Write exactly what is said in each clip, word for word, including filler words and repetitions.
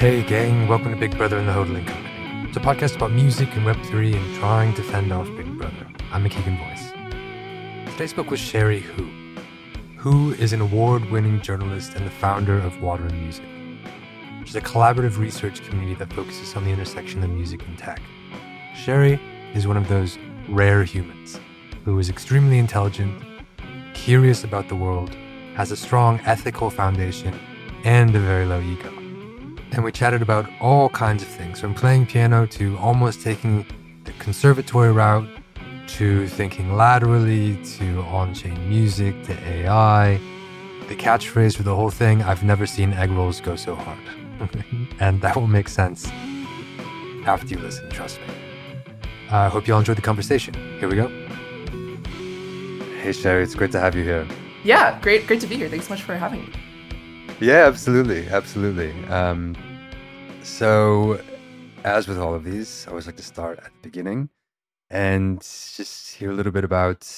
Hey gang, welcome to Big Brother and the Hodling Company. It's a podcast about music and web three and trying to fend off Big Brother. I'm McKeegan Boyce. Today's book was Cherie Hu. Hu is an award-winning journalist and the founder of Water and Music, which is a collaborative research community that focuses on the intersection of music and tech. Cherie is one of those rare humans who is extremely intelligent, curious about the world, has a strong ethical foundation, and a very low ego. And we chatted about all kinds of things, from playing piano to almost taking the conservatory route, to thinking laterally, to on-chain music, to A I. The catchphrase for the whole thing, I've never seen egg rolls go so hard. And that will make sense after you listen, trust me. I uh, hope you all enjoyed the conversation. Here we go. Hey, Cherie, it's great to have you here. Yeah, great great to be here. Thanks so much for having me. Yeah, absolutely, absolutely. Um, so, as with all of these, I always like to start at the beginning and just hear a little bit about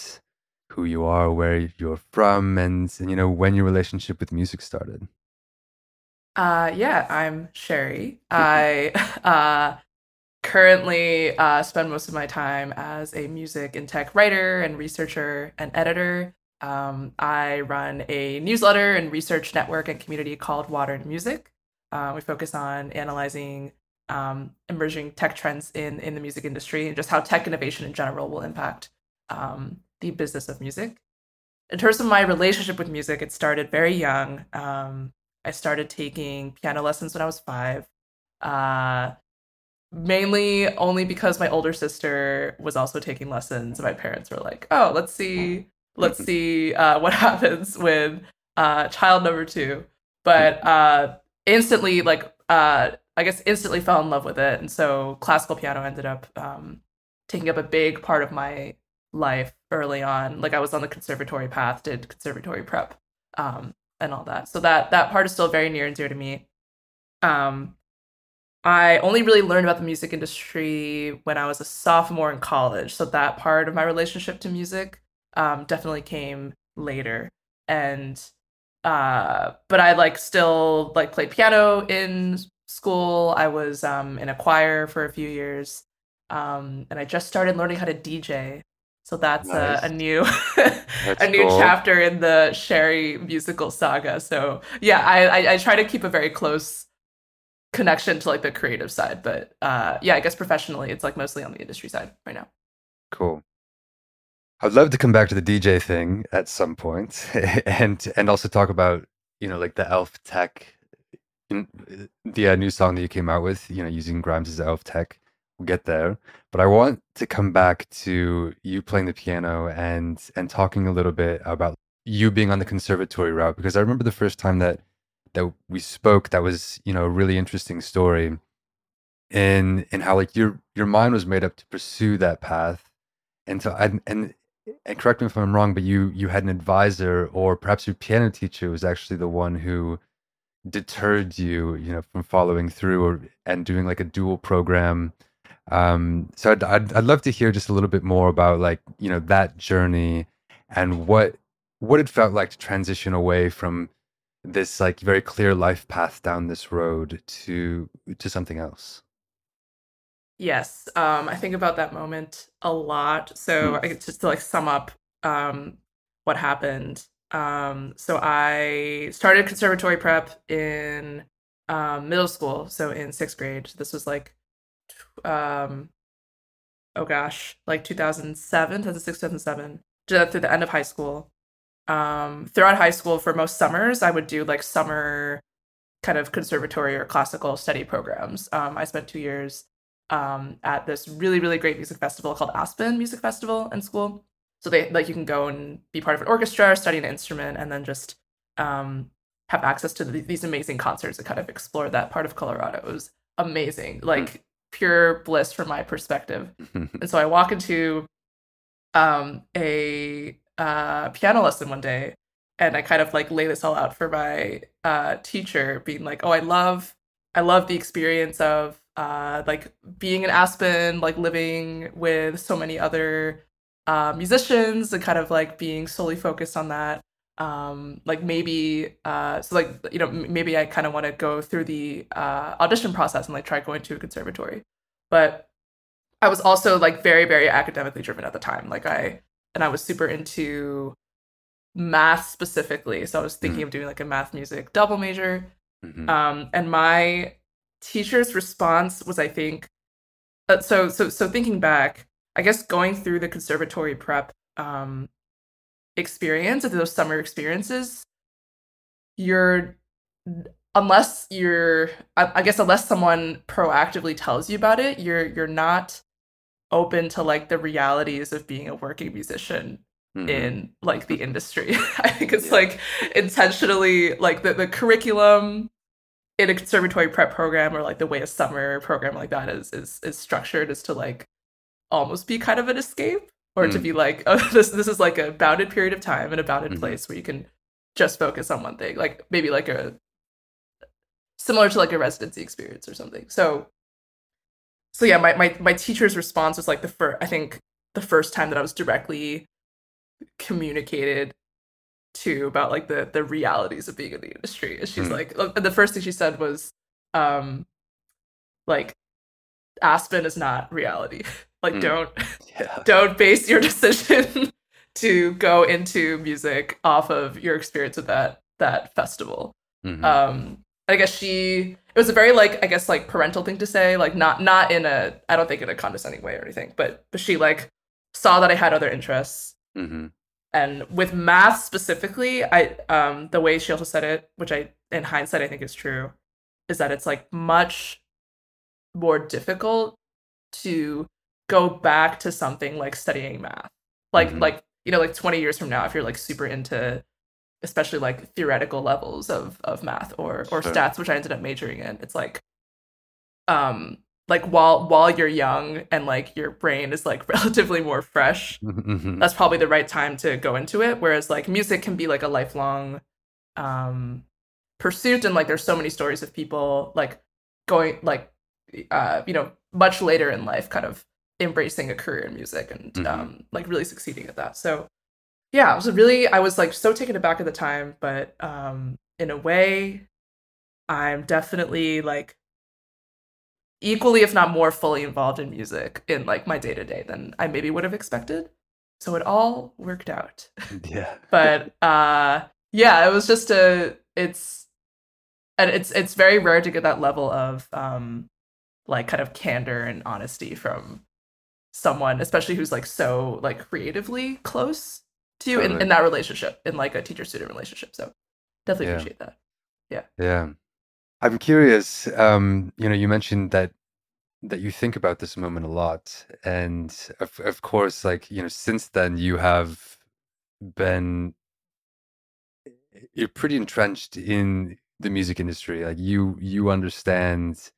who you are, where you're from, and, and you know, when your relationship with music started. Uh, yeah, I'm Cherie. I uh, currently uh, spend most of my time as a music and tech writer and researcher and editor. Um, I run a newsletter and research network and community called Water and Music. Uh, we focus on analyzing um, emerging tech trends in, in the music industry and just how tech innovation in general will impact um, the business of music. In terms of my relationship with music, it started very young. Um, I started taking piano lessons when I was five, uh, mainly only because my older sister was also taking lessons. And my parents were like, oh, let's see. Let's see uh, what happens with uh, child number two. But uh, instantly, like, uh, I guess instantly fell in love with it. And so classical piano ended up um, taking up a big part of my life early on. Like, I was on the conservatory path, did conservatory prep um, and all that. So that, that part is still very near and dear to me. Um, I only really learned about the music industry when I was a sophomore in college. So that part of my relationship to music Um, definitely came later, and uh, but I like still like played piano in school. I was um, in a choir for a few years, um, and I just started learning how to D J. So that's nice. a, a new that's a new cool. chapter in the Cherie musical saga. So yeah, I, I I try to keep a very close connection to like the creative side, but uh, yeah, I guess professionally it's like mostly on the industry side right now. Cool. I'd love to come back to the D J thing at some point, and and also talk about, you know, like the Elf.Tech, the uh, new song that you came out with, you know, using Grimes' Elf.Tech. We'll get there, but I want to come back to you playing the piano and and talking a little bit about you being on the conservatory route, because I remember the first time that that we spoke, that was, you know, a really interesting story, in in how like your your mind was made up to pursue that path, and so I and. And correct me if I'm wrong, but you you had an advisor, or perhaps your piano teacher was actually the one who deterred you, you know, from following through or and doing like a dual program. Um, so I'd, I'd I'd love to hear just a little bit more about like, you know, that journey and what what it felt like to transition away from this like very clear life path down this road to to something else. Yes, um, I think about that moment a lot. So I just to like sum up um, what happened. Um, so I started conservatory prep in um, middle school, so in sixth grade. This was like, um, oh gosh, like two thousand seven, two thousand six, two thousand seven, through the end of high school. Um, throughout high school, for most summers, I would do like summer kind of conservatory or classical study programs. Um, I spent two years Um, at this really, really great music festival called Aspen Music Festival in school. So they like you can go and be part of an orchestra, study an instrument, and then just um, have access to the, these amazing concerts and kind of explore that part of Colorado. It was amazing, like pure bliss from my perspective. And so I walk into um, a uh, piano lesson one day, and I kind of like lay this all out for my uh, teacher, being like, oh, I love, I love the experience of Uh, like being in Aspen, like living with so many other uh, musicians and kind of like being solely focused on that. um, like maybe, uh, so like, you know, maybe I kind of want to go through the uh, audition process and like try going to a conservatory. But I was also like very, very academically driven at the time. Like I, and I was super into math specifically. So I was thinking mm-hmm. of doing like a math music double major. Mm-hmm. Um, and my teacher's response was, I think, uh, so, so, so thinking back, I guess going through the conservatory prep um, experience, those summer experiences, you're, unless you're, I, I guess, unless someone proactively tells you about it, you're, you're not open to like the realities of being a working musician mm-hmm. in like the industry. I think it's yeah. like intentionally like the, the curriculum in a conservatory prep program, or like the way a summer program like that is, is, is structured, is to like almost be kind of an escape, or mm. to be like, oh, this this is like a bounded period of time and a bounded mm-hmm. place where you can just focus on one thing, like maybe like a similar to like a residency experience or something. So, so yeah, my my my teacher's response was like the first, I think the first time that I was directly communicated to about like the the realities of being in the industry. And she's mm. like, and the first thing she said was, um, like, Aspen is not reality. Like, mm. don't yeah. don't base your decision to go into music off of your experience with that that festival. Mm-hmm. Um, I guess she, it was a very like, I guess like parental thing to say, like not not in a, I don't think in a condescending way or anything, but but she like saw that I had other interests. Mm-hmm. And with math specifically, I um the way she also said it, which I in hindsight I think is true, is that it's like much more difficult to go back to something like studying math, like mm-hmm. like you know, like twenty years from now, if you're like super into, especially like theoretical levels of of math or or sure. stats, which I ended up majoring in. It's like, um, like while while you're young and like your brain is like relatively more fresh, mm-hmm. that's probably the right time to go into it. Whereas like music can be like a lifelong um, pursuit, and like there's so many stories of people like going like uh, you know, much later in life, kind of embracing a career in music and mm-hmm. um like really succeeding at that. So yeah, it was really, I was like so taken aback at the time, but um in a way I'm definitely like equally, if not more, fully involved in music in like my day-to-day than I maybe would have expected. So it all worked out. Yeah. But uh yeah, it was just a it's and it's it's very rare to get that level of um like kind of candor and honesty from someone, especially who's like so like creatively close to you totally. in, in that relationship, in like a teacher-student relationship. So definitely yeah. appreciate that. Yeah. Yeah. I'm curious, um, you know, you mentioned that that you think about this moment a lot. And of, of course, like, you know, since then you have been, you're pretty entrenched in the music industry. Like you, you understand,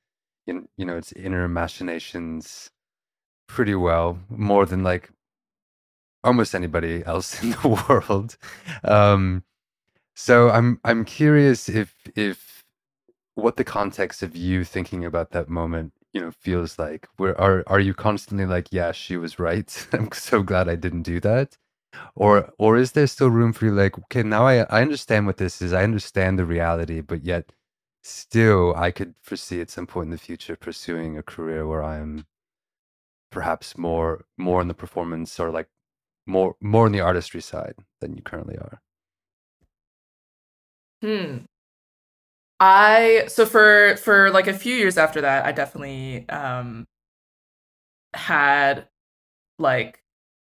you know, its inner machinations pretty well, more than like almost anybody else in the world. Um, so I'm I'm curious if if what the context of you thinking about that moment, you know, feels like. Where are are you constantly like, yeah, she was right. I'm so glad I didn't do that. Or or is there still room for you? Like, okay, now I I understand what this is. I understand the reality, but yet still I could foresee at some point in the future pursuing a career where I'm perhaps more more in the performance or like more more in the artistry side than you currently are. Hmm. I so for for like a few years after that, I definitely um had like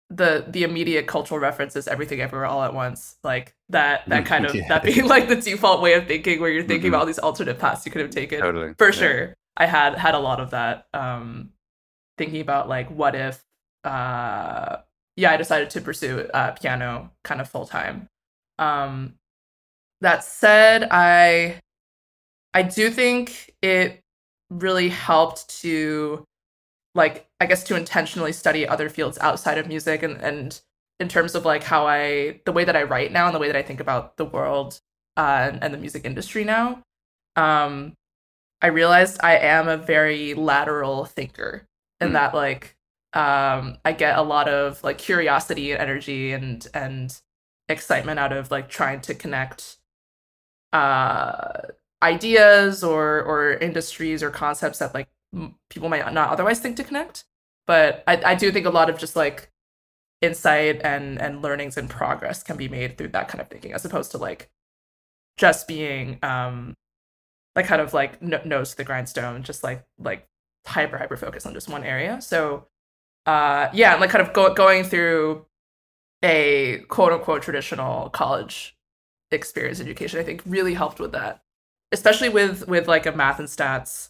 the the immediate cultural references, Everything Everywhere All at Once, like that that kind of yeah. that being like the default way of thinking, where you're thinking mm-hmm. about all these alternate paths you could have taken. Totally. For yeah. sure. I had had a lot of that. Um thinking about like what if uh yeah, I decided to pursue uh, piano kind of full time. Um, that said, I I do think it really helped to like, I guess, to intentionally study other fields outside of music, and, and in terms of like how I, the way that I write now and the way that I think about the world uh, and, and the music industry now, um, I realized I am a very lateral thinker, and mm. that like, um, I get a lot of like curiosity and energy and, and excitement out of like trying to connect uh, ideas or or industries or concepts that like m- people might not otherwise think to connect. But I, I do think a lot of just like insight and and learnings and progress can be made through that kind of thinking, as opposed to like just being um, like kind of like n- nose to the grindstone, just like like hyper hyper focused on just one area. So uh, yeah, like kind of go- going through a quote unquote traditional college experience education, I think really helped with that, especially with with like a math and stats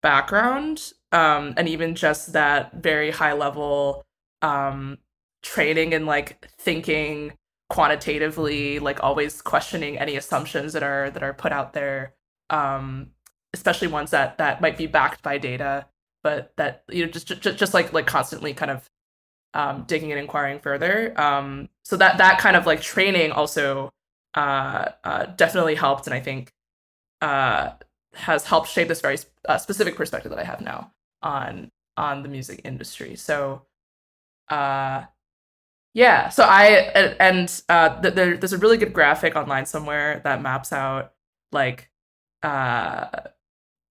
background. Um, and even just that very high level um, training and like thinking quantitatively, like always questioning any assumptions that are that are put out there, um, especially ones that that might be backed by data, but that you know just just, just like like constantly kind of um, digging and inquiring further. Um, so that that kind of like training also uh, uh, definitely helped, and I think uh, has helped shape this very uh, specific perspective that I have now on on the music industry. So uh yeah so I and uh th- there, there's a really good graphic online somewhere that maps out like uh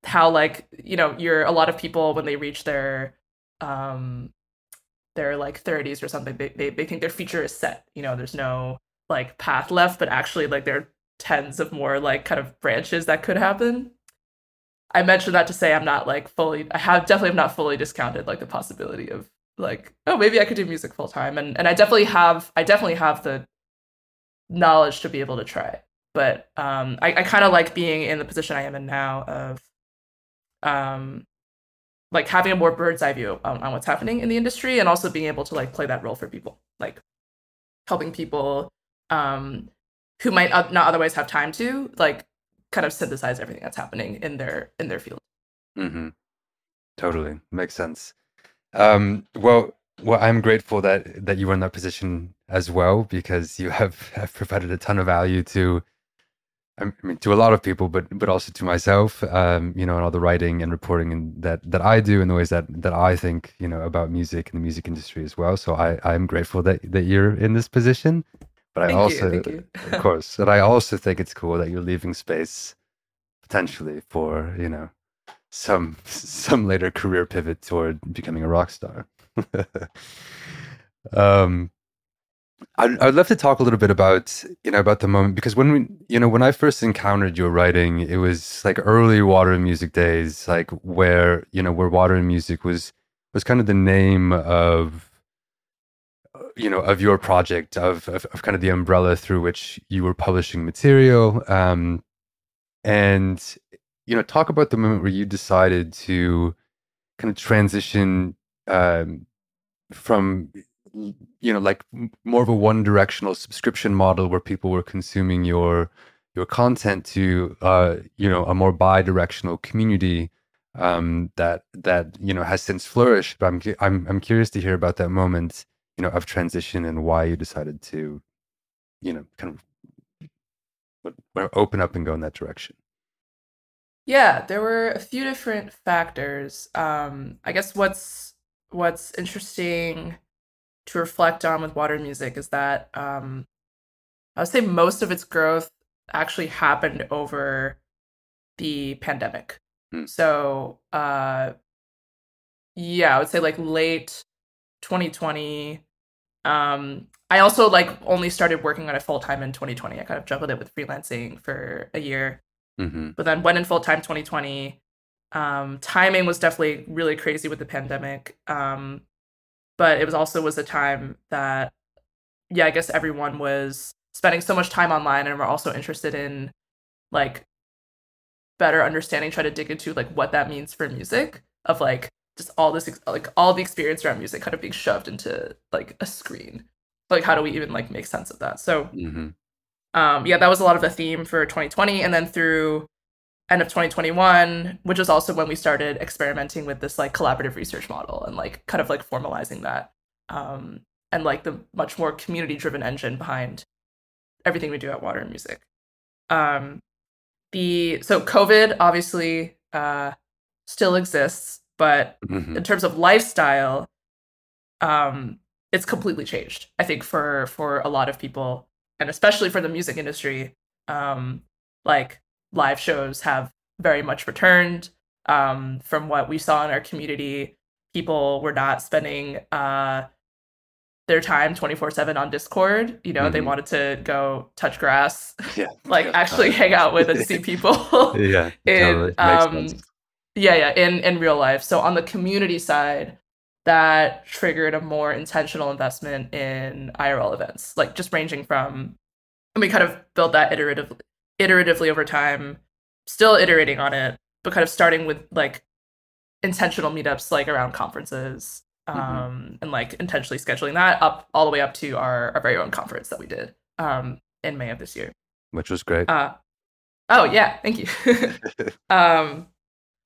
how like you know you're a lot of people when they reach their um their like thirties or something, they, they they think their future is set, you know there's no like path left, but actually like there are tens of more like kind of branches that could happen. I mentioned that to say I'm not like fully I have definitely have not fully discounted like the possibility of like, oh, maybe I could do music full time, and and I definitely have I definitely have the knowledge to be able to try. But um, I, I kind of like being in the position I am in now of, um, like having a more bird's eye view on, on what's happening in the industry, and also being able to like play that role for people, like helping people um, who might not otherwise have time to like kind of synthesize everything that's happening in their in their field. Mm-hmm. Totally makes sense. Um, well, well, I'm grateful that, that you were in that position as well, because you have, have provided a ton of value to, I mean, to a lot of people, but, but also to myself, um, you know, and all the writing and reporting and that, that I do, and the ways that, that I think, you know, about music and the music industry as well. So I, I'm grateful that, that you're in this position, but thank I also, you, thank you. Of course, but I also think it's cool that you're leaving space potentially for, you know, some some later career pivot toward becoming a rock star. um I'd, I'd love to talk a little bit about you know about the moment, because when we you know when I first encountered your writing, it was like early Water and Music days, like where you know where Water and Music was was kind of the name of you know of your project, of of, of kind of the umbrella through which you were publishing material. Um and You know, talk about the moment where you decided to kind of transition um, from, you know, like more of a one-directional subscription model where people were consuming your your content to, uh, you know, a more bi-directional community um, that that you know has since flourished. But I'm I'm I'm curious to hear about that moment, you know, of transition and why you decided to, you know, kind of open up and go in that direction. Yeah, there were a few different factors. Um, I guess what's what's interesting to reflect on with Water Music is that um, I would say most of its growth actually happened over the pandemic. Hmm. So uh, yeah, I would say like late twenty twenty. Um, I also like only started working on it full time in twenty twenty. I kind of juggled it with freelancing for a year. Mm-hmm. But then went in full time twenty twenty. Um, timing was definitely really crazy with the pandemic. Um, but it was also was a time that, yeah, I guess everyone was spending so much time online and were also interested in like better understanding, try to dig into like what that means for music, of like just all this, like all the experience around music kind of being shoved into like a screen. Like, how do we even like make sense of that? So mm-hmm. Um, yeah, that was a lot of the theme for twenty twenty, and then through end of twenty twenty-one, which is also when we started experimenting with this like collaborative research model and like kind of like formalizing that, um, and like the much more community-driven engine behind everything we do at Water and Music. Um, the so COVID obviously uh, still exists, but mm-hmm. in terms of lifestyle, um, it's completely changed, I think, for for a lot of people. and especially for the music industry, um, like live shows have very much returned. Um, from what we saw in our community, people were not spending uh, their time twenty-four seven on Discord. You know, mm-hmm. they wanted to go touch grass, yeah. like yeah. actually hang out with and see people. yeah, in, totally. um, yeah, yeah, in in real life. So on the community side, that triggered a more intentional investment in I R L events, like just ranging from, and we kind of built that iteratively, iteratively over time, still iterating on it, but kind of starting with like intentional meetups, like around conferences, um, mm-hmm. and like intentionally scheduling that up all the way up to our, our very own conference that we did um, in May of this year, which was great. Uh, oh yeah, thank you. um,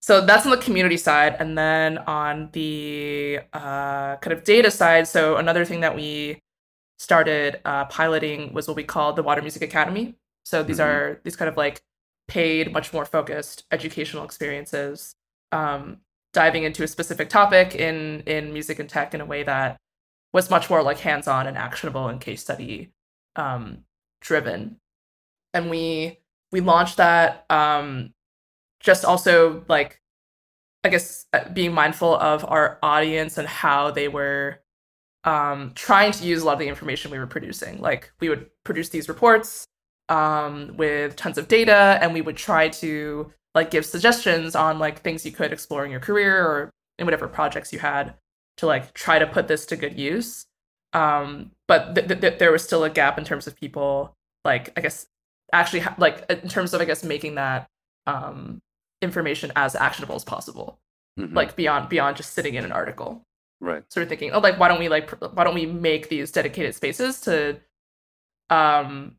So that's on the community side. And then on the uh, kind of data side, so another thing that we started uh, piloting was what we called the Water Music Academy. So these mm-hmm. are these kind of like paid, much more focused educational experiences, um, diving into a specific topic in, in music and tech in a way that was much more like hands-on and actionable and case study um, driven. And we we launched that um, just also like, I guess, being mindful of our audience and how they were um, trying to use a lot of the information we were producing. Like we would produce these reports um, with tons of data, and we would try to like give suggestions on like things you could explore in your career or in whatever projects you had to like try to put this to good use. Um, but th- th- there was still a gap in terms of people, like, I guess, actually ha- like in terms of, I guess, making that um, information as actionable as possible, mm-hmm. like beyond beyond just sitting in an article, right? So we're thinking, oh, like why don't we like pr- why don't we make these dedicated spaces to um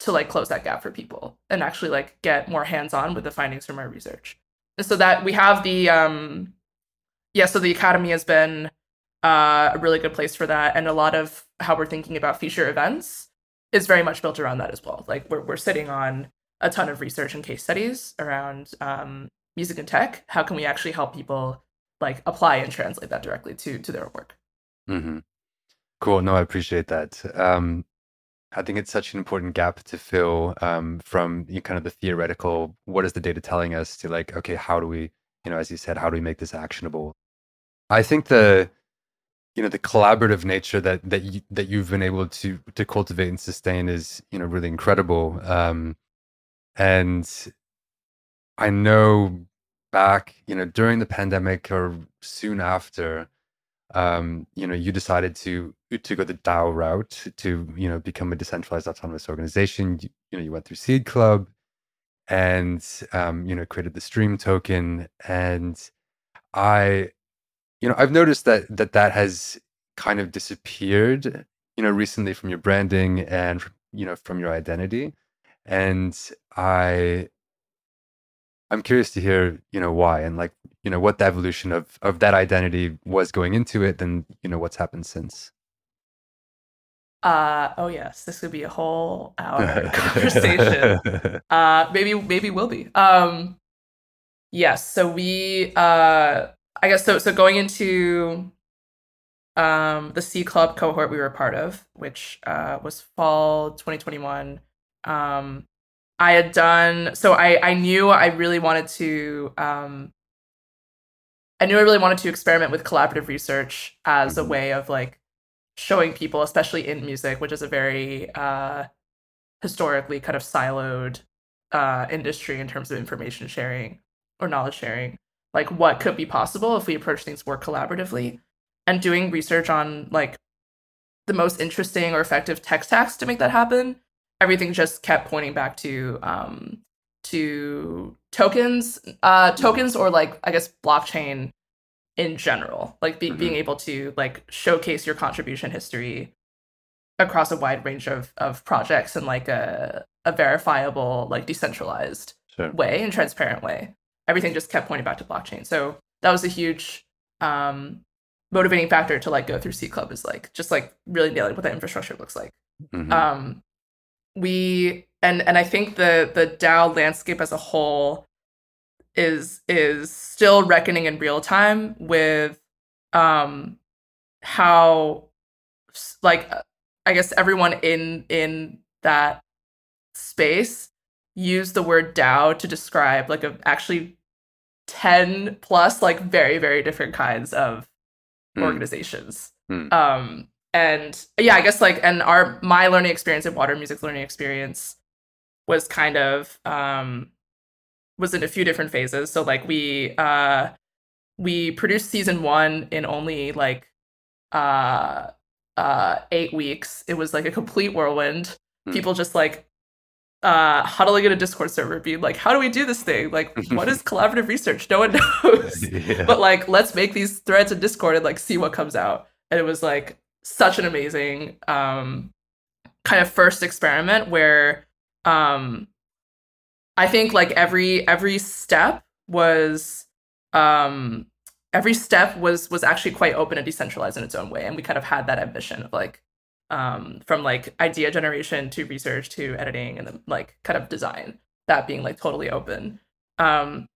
to like close that gap for people and actually like get more hands-on with the findings from our research. And so that we have the um yeah so the academy has been uh a really good place for that, and a lot of how we're thinking about future events is very much built around that as well. Like we're we're sitting on a ton of research and case studies around um, music and tech. How can we actually help people like apply and translate that directly to to their work? Mm-hmm. Cool. No, I appreciate that. Um, I think it's such an important gap to fill um, from you know, kind of the theoretical, what is the data telling us, to like, okay, how do we, you know, as you said, how do we make this actionable? I think the you know the collaborative nature that that you, that you've been able to to cultivate and sustain is you know really incredible. Um, And I know back, you know, during the pandemic or soon after, um, you know, you decided to to go the DAO route to, you know, become a decentralized autonomous organization. You, you know, you went through Seed Club and, um, you know, created the Stream token. And I, you know, I've noticed that that, that has kind of disappeared, you know, recently from your branding and, you know, from your identity. And I, I'm curious to hear, you know, why and like, you know, what the evolution of, of that identity was going into it, and you know what's happened since. Uh oh yes, this would be a whole hour conversation. Uh, maybe maybe will be. Um, yes. So we, uh, I guess so. So going into um, the C Club cohort we were a part of, which uh, was fall twenty twenty-one. Um, I had done, so I, I knew I really wanted to, um, I knew I really wanted to experiment with collaborative research as a way of like showing people, especially in music, which is a very, uh, historically kind of siloed, uh, industry in terms of information sharing or knowledge sharing, like what could be possible if we approach things more collaboratively, and doing research on like the most interesting or effective tech stacks to make that happen. Everything just kept pointing back to um, to tokens, uh, tokens, or like I guess blockchain in general. Like be- mm-hmm. being able to like showcase your contribution history across a wide range of of projects in like a a verifiable, like decentralized sure. way and transparent way. Everything just kept pointing back to blockchain. So that was a huge um, motivating factor to like go through C Club, is like just like really nailing what that infrastructure looks like. Mm-hmm. Um, We and and I think the the DAO landscape as a whole is is still reckoning in real time with um, how like I guess everyone in in that space used the word DAO to describe like a, actually ten plus like very, very different kinds of mm. organizations. Mm. Um, and yeah, I guess like, and our, my learning experience and Water Music's learning experience was kind of, um, was in a few different phases. So like we, uh, we produced season one in only like uh, uh, eight weeks. It was like a complete whirlwind. Mm. People just like, uh huddling in a Discord server being like, how do we do this thing, like what is collaborative research, no one knows. Yeah. But like, let's make these threads in Discord and like see what comes out. And it was like such an amazing um kind of first experiment where um I think like every every step was um every step was was actually quite open and decentralized in its own way. And we kind of had that ambition of like Um, from like idea generation to research to editing and then like kind of design, that being like totally open. Um,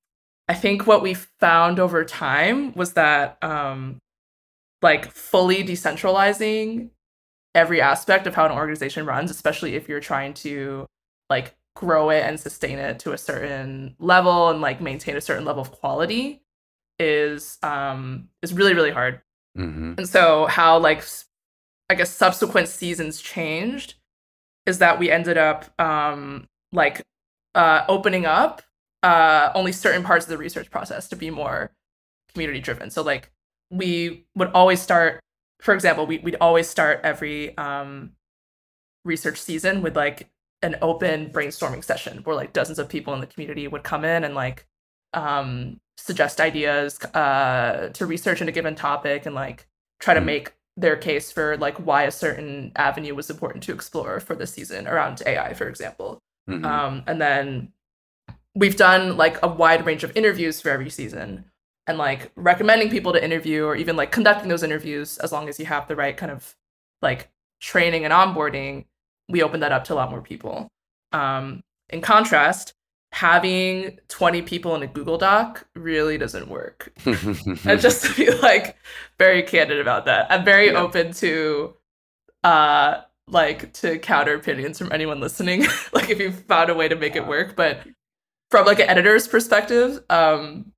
I think what we found over time was that um, like fully decentralizing every aspect of how an organization runs, especially if you're trying to like grow it and sustain it to a certain level and like maintain a certain level of quality, is um, is really, really hard. Mm-hmm. And so how like I guess subsequent seasons changed is that we ended up um, like uh, opening up uh, only certain parts of the research process to be more community driven. So like we would always start, for example, we, we'd always start every um, research season with like an open brainstorming session where like dozens of people in the community would come in and like um, suggest ideas uh, to research in a given topic and like try to mm. make their case for like why a certain avenue was important to explore for this season around A I, for example. Mm-hmm. Um, and then we've done like a wide range of interviews for every season and like recommending people to interview or even like conducting those interviews, as long as you have the right kind of like training and onboarding, we open that up to a lot more people. Um, in contrast, having twenty people in a Google Doc really doesn't work. And just to be like very candid about that, I'm very yeah. open to uh like to counter opinions from anyone listening like if you've found a way to make yeah. it work. But from like an editor's perspective, um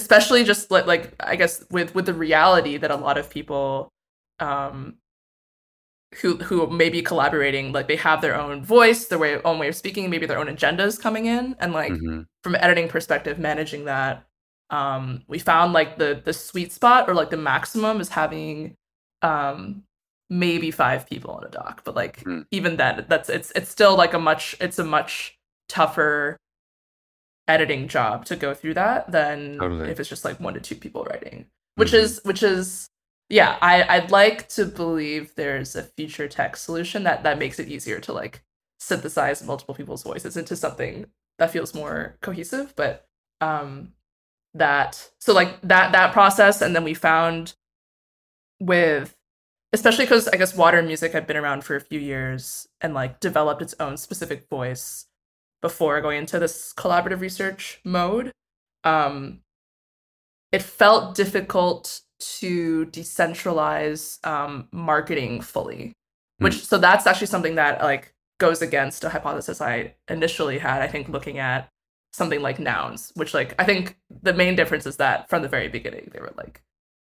especially just like, like I guess with with the reality that a lot of people um who who may be collaborating, like they have their own voice, their way, own way of speaking, maybe their own agendas coming in. And like mm-hmm. from an editing perspective, managing that, um, we found like the the sweet spot or like the maximum is having um, maybe five people on a doc. But like mm. even that, that's it's it's still like a much it's a much tougher editing job to go through that than totally. If it's just like one to two people writing. Which mm-hmm. is which is yeah, I, I'd like to believe there's a feature tech solution that, that makes it easier to like synthesize multiple people's voices into something that feels more cohesive. But um, that so like that that process, and then we found with, especially because I guess Water and Music had been around for a few years and like developed its own specific voice before going into this collaborative research mode. Um, it felt difficult to decentralize um, marketing fully, which mm. so that's actually something that like goes against a hypothesis I initially had, I think, looking at something like Nouns, which like I think the main difference is that from the very beginning they were like,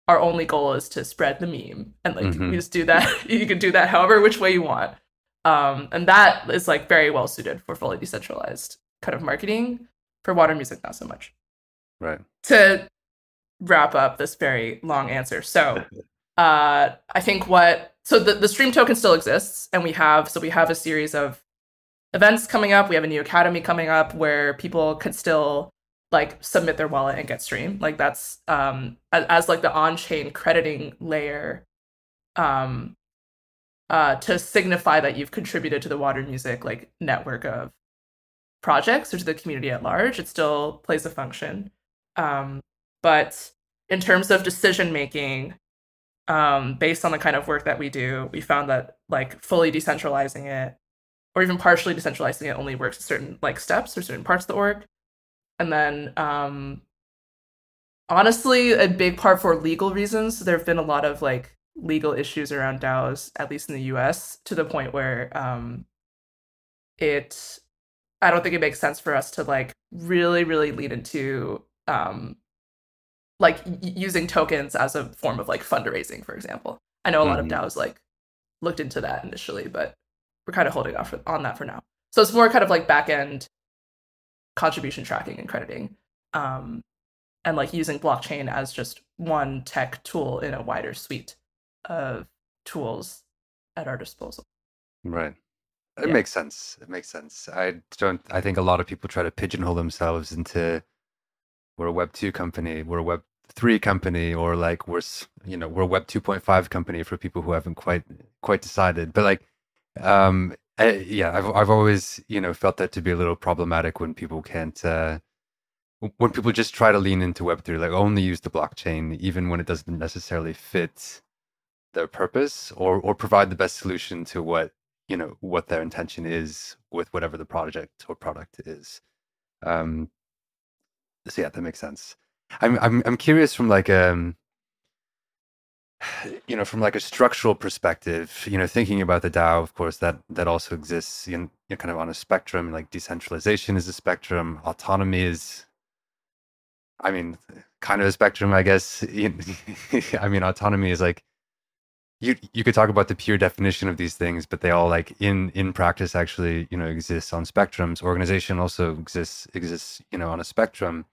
our only goal is to spread the meme, and like mm-hmm. you just do that you can do that however which way you want, um, and that is like very well suited for fully decentralized kind of marketing. For Water Music, not so much. Right. To wrap up this very long answer. So uh I think what so the, the stream token still exists, and we have so we have a series of events coming up. We have a new academy coming up where people could still like submit their wallet and get stream. Like that's um as, as like the on-chain crediting layer um uh to signify that you've contributed to the Water Music like network of projects or to the community at large. It still plays a function. Um But in terms of decision making, um, based on the kind of work that we do, we found that like fully decentralizing it, or even partially decentralizing it, only works at certain like steps or certain parts of the org. And then, um, honestly, a big part for legal reasons, there have been a lot of like legal issues around DAOs, at least in the U S, to the point where um, it, I don't think it makes sense for us to like really, really lean into um, like using tokens as a form of like fundraising, for example. I know a lot mm-hmm. of DAOs like looked into that initially, but we're kind of holding off on that for now. So it's more kind of like back end contribution tracking and crediting, um, and like using blockchain as just one tech tool in a wider suite of tools at our disposal. Right. It yeah. makes sense. It makes sense. I don't, I think a lot of people try to pigeonhole themselves into we're a web two company, we're a web three company, or like we're, you know, we're a web two point five company for people who haven't quite, quite decided. But like, um, I, yeah, I've, I've always, you know, felt that to be a little problematic when people can't, uh, when people just try to lean into web three, like only use the blockchain, even when it doesn't necessarily fit their purpose or or provide the best solution to what, you know, what their intention is with whatever the project or product is. Um, so yeah, that makes sense. I'm I'm I'm curious from like um you know, from like a structural perspective, you know, thinking about the DAO, of course, that that also exists in, you know, kind of on a spectrum, like decentralization is a spectrum, autonomy is I mean, kind of a spectrum, I guess. I mean, autonomy is like you you could talk about the pure definition of these things, but they all like in in practice actually, you know, exists on spectrums. Organization also exists exists, you know, on a spectrum.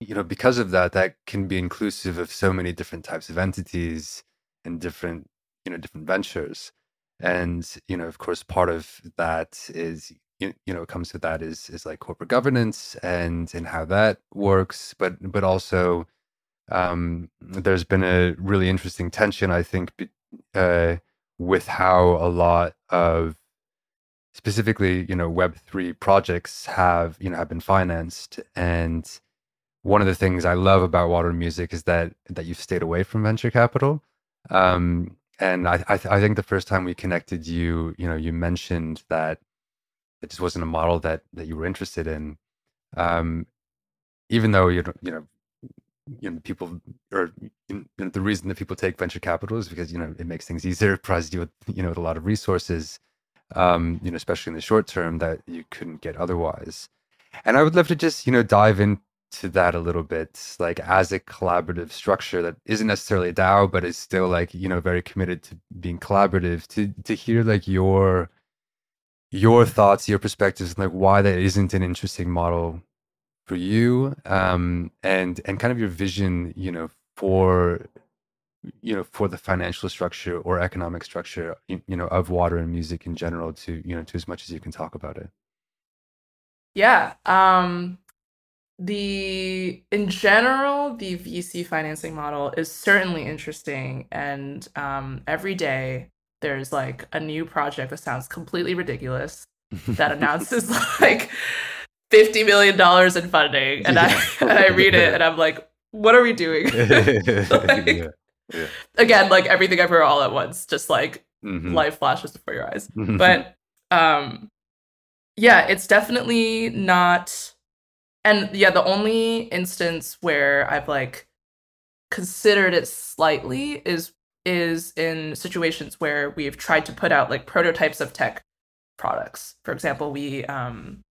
You know, because of that, that can be inclusive of so many different types of entities and different, you know, different ventures. And, you know, of course, part of that is, you know, it comes with that is is like corporate governance and and how that works. But but also, um, there's been a really interesting tension, I think, uh, with how a lot of specifically, you know, web three projects have, you know, have been financed. And one of the things I love about Water and Music is that that you've stayed away from venture capital, um, and I I, th- I think the first time we connected, you you know you mentioned that it just wasn't a model that that you were interested in, um, even though you you know you know people or you know, the reason that people take venture capital is because you know it makes things easier, provides you with you know with a lot of resources, um, you know especially in the short term that you couldn't get otherwise, and I would love to just you know dive in. To that a little bit, like as a collaborative structure that isn't necessarily a DAO, but is still like you know very committed to being collaborative. To to hear like your your thoughts, your perspectives, and like why that isn't an interesting model for you, um, and and kind of your vision, you know, for you know for the financial structure or economic structure, you, you know, of Water and Music in general. To you know, to as much as you can talk about it. Yeah. Um... The in general, the V C financing model is certainly interesting, and um, every day there's like a new project that sounds completely ridiculous that announces like fifty million dollars in funding, and yeah. I and I read it and I'm like, what are we doing? like, yeah. Yeah. Again, like everything ever all at once, just like mm-hmm. life flashes before your eyes. But um, yeah, it's definitely not. And yeah, the only instance where I've like considered it slightly is is in situations where we've tried to put out like prototypes of tech products. For example, we um,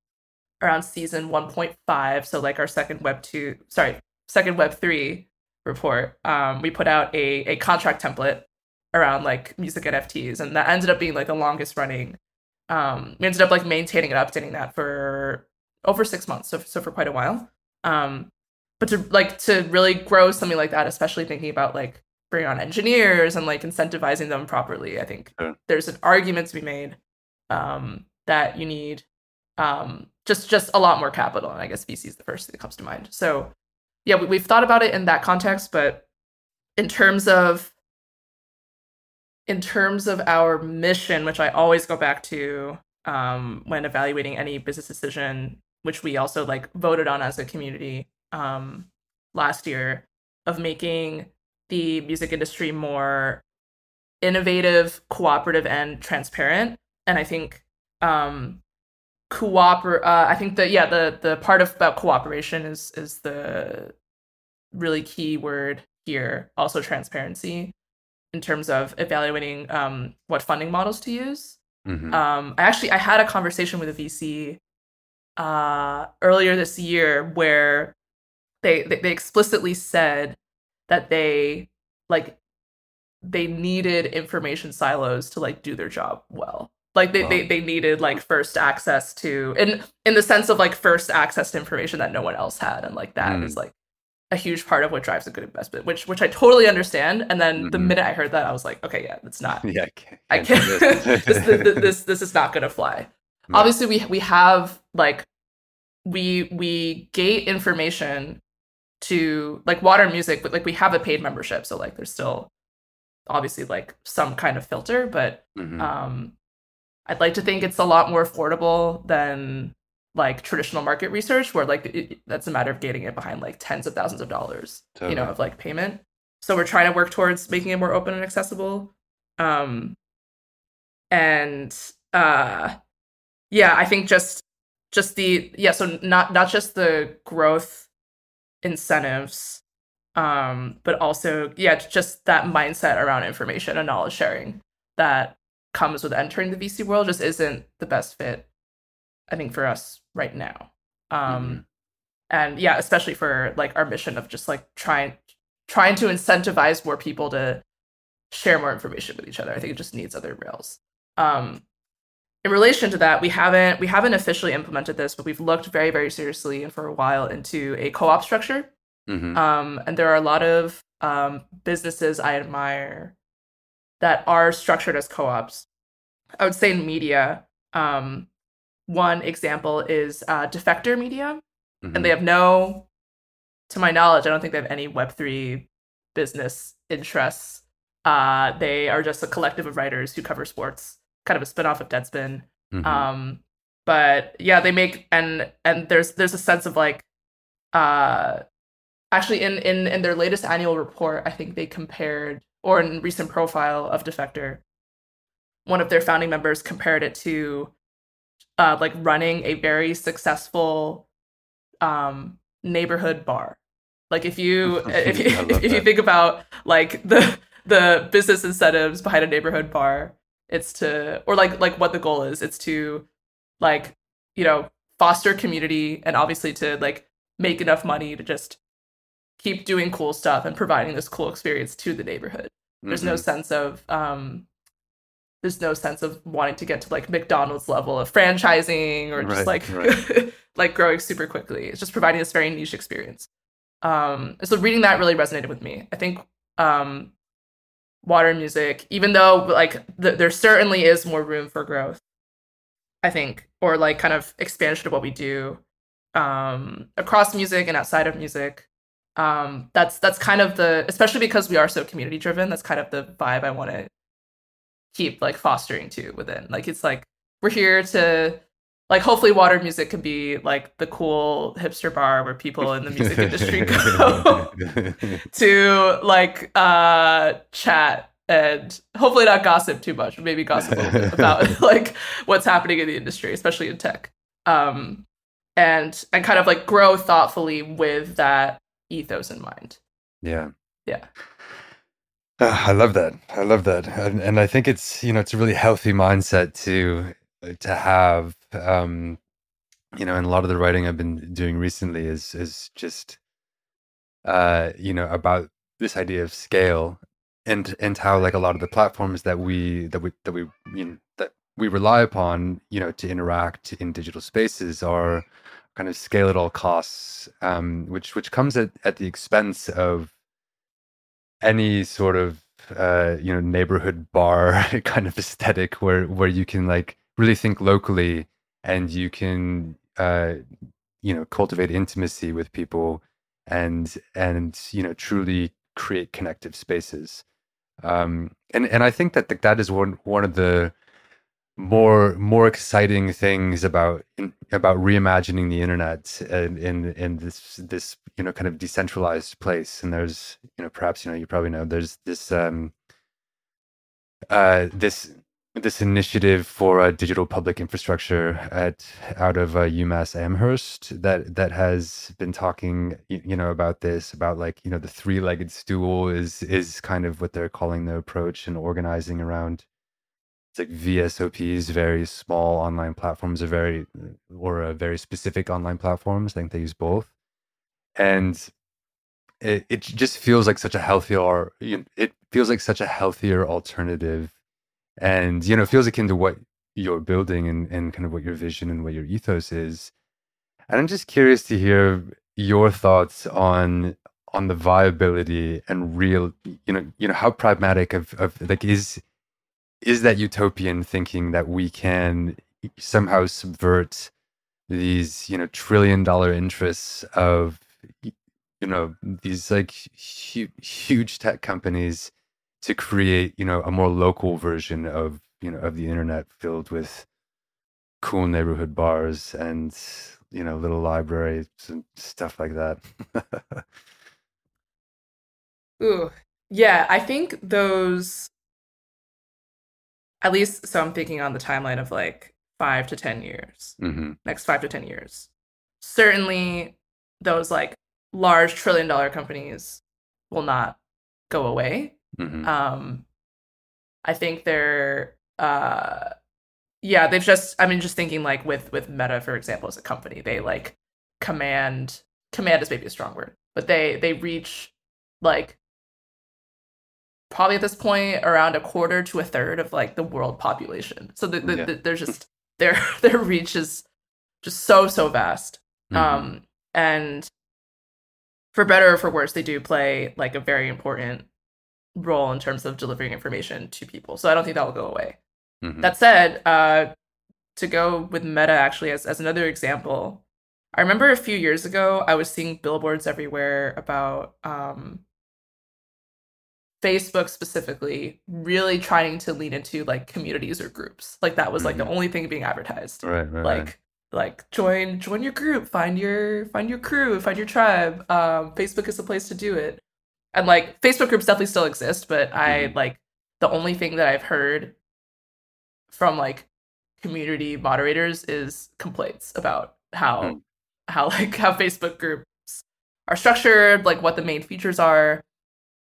around season one point five, so like our second web two, sorry, second web three report, um, we put out a a contract template around like music N F Ts, and that ended up being like the longest running. Um, we ended up like maintaining and updating that for over six months, so so for quite a while. Um, but to like to really grow something like that, especially thinking about like bringing on engineers and like incentivizing them properly, I think yeah. there's an argument to be made um, that you need um, just just a lot more capital, and I guess V C is the first thing that comes to mind. So yeah, we, we've thought about it in that context, but in terms of in terms of our mission, which I always go back to um, when evaluating any business decision, which we also like voted on as a community um, last year, of making the music industry more innovative, cooperative, and transparent. And I think um, cooper. Uh, I think that yeah, the the part of, about cooperation is is the really key word here. Also transparency, in terms of evaluating um, what funding models to use. Mm-hmm. Um, I actually I had a conversation with a V C uh, earlier this year where they, they they explicitly said that they like they needed information silos to like do their job well. Like they, wow. they they needed like first access to in in the sense of like first access to information that no one else had, and like that mm. is like a huge part of what drives a good investment, which which I totally understand. And then mm-hmm. the minute I heard that, I was like, okay, yeah, that's not. Yeah, I can't. I can't this. this, this this this is not gonna fly. No. Obviously, we we have like we we gate information to like Water Music, but like we have a paid membership, so like there's still obviously like some kind of filter, but mm-hmm. um. I'd like to think it's a lot more affordable than like traditional market research, where like it, that's a matter of gating it behind like tens of thousands of dollars, totally. you know, of like payment. So we're trying to work towards making it more open and accessible. Um, and uh, yeah, I think just just the yeah, so not not just the growth incentives, um, but also yeah, just that mindset around information and knowledge sharing that comes with entering the V C world just isn't the best fit, I think, for us right now. Um, mm-hmm. And yeah, especially for like our mission of just like trying trying to incentivize more people to share more information with each other. I think it just needs other rails. Um, in relation to that, we haven't we haven't officially implemented this, but we've looked very, very seriously and for a while into a co-op structure. Mm-hmm. Um, and there are a lot of um, businesses I admire that are structured as co-ops. I would say in media, um, one example is uh, Defector Media, mm-hmm. and they have no, to my knowledge, I don't think they have any Web three business interests. Uh, they are just a collective of writers who cover sports, kind of a spinoff of Deadspin. Mm-hmm. Um, but yeah, they make, and and there's there's a sense of like, uh, actually in, in, in their latest annual report, I think they compared, or in recent profile of Defector, one of their founding members compared it to uh, like running a very successful um, neighborhood bar. Like if you if you, if that. you think about like the the business incentives behind a neighborhood bar, it's to or like like what the goal is, it's to like you know foster community and obviously to like make enough money to just keep doing cool stuff and providing this cool experience to the neighborhood. There's mm-hmm. no sense of um, there's no sense of wanting to get to like McDonald's level of franchising or just right, like right. like growing super quickly. It's just providing this very niche experience. Um, so reading that really resonated with me. I think um, Water Music, even though like th- there certainly is more room for growth, I think, or like kind of expansion of what we do um, across music and outside of music. Um, that's that's kind of the, especially because we are so community driven, that's kind of the vibe I want to keep like fostering to within. Like it's like we're here to like hopefully Water Music can be like the cool hipster bar where people in the music industry go to like uh, chat and hopefully not gossip too much, but maybe gossip a little bit about like what's happening in the industry, especially in tech, um, and and kind of like grow thoughtfully with that ethos in mind. Yeah. Yeah. Uh, I love that. I love that. And, and I think it's, you know, it's a really healthy mindset to, to have, um, you know, and a lot of the writing I've been doing recently is, is just, uh, you know, about this idea of scale and, and how like a lot of the platforms that we, that we, that we, you know, that we rely upon, you know, to interact in digital spaces are, kind of scale at all costs, um, which which comes at, at the expense of any sort of uh, you know neighborhood bar kind of aesthetic where where you can like really think locally and you can uh, you know cultivate intimacy with people and and you know truly create connective spaces, um, and and I think that the, that is one one of the more more exciting things about about reimagining the internet and in in this this you know kind of decentralized place. And there's you know perhaps you know you probably know there's this um uh this this initiative for uh, digital public infrastructure at out of uh, UMass Amherst that that has been talking, you know, about this, about like, you know, the three-legged stool is is kind of what they're calling the approach, and organizing around it's like V S O Ps, very small online platforms, are very or a very specific online platforms. I think they use both, and it it just feels like such a healthier it feels like such a healthier alternative. And, you know, it feels akin to what you're building and, and kind of what your vision and what your ethos is. And I'm just curious to hear your thoughts on on the viability and real, you know, you know, how pragmatic of, of like is is that utopian thinking that we can somehow subvert these, you know, trillion dollar interests of, you know, these like huge, huge tech companies to create, you know, a more local version of, you know, of the internet filled with cool neighborhood bars and, you know, little libraries and stuff like that. Ooh, yeah, I think those, at least, so I'm thinking on the timeline of like five to ten years, mm-hmm. next five to ten years. Certainly those like large trillion dollar companies will not go away. Mm-hmm. Um, I think they're, uh, yeah, they've just, I mean, just thinking like with, with Meta, for example, as a company, they like command, command is maybe a strong word, but they, they reach like probably at this point around a quarter to a third of like the world population. So the, the, yeah. the, they're just, their, their reach is just so, so vast. Mm-hmm. Um, and for better or for worse, they do play like a very important role in terms of delivering information to people. So I don't think that will go away. Mm-hmm. That said, uh, to go with Meta actually as, as another example, I remember a few years ago, I was seeing billboards everywhere about um, Facebook specifically really trying to lean into like communities or groups. Like that was like mm-hmm. the only thing being advertised. Right, right, like right. like join join your group, find your find your crew, find your tribe. Um, Facebook is the place to do it. And like Facebook groups definitely still exist, but I mm-hmm. like the only thing that I've heard from like community moderators is complaints about how mm-hmm. how like how Facebook groups are structured, like what the main features are.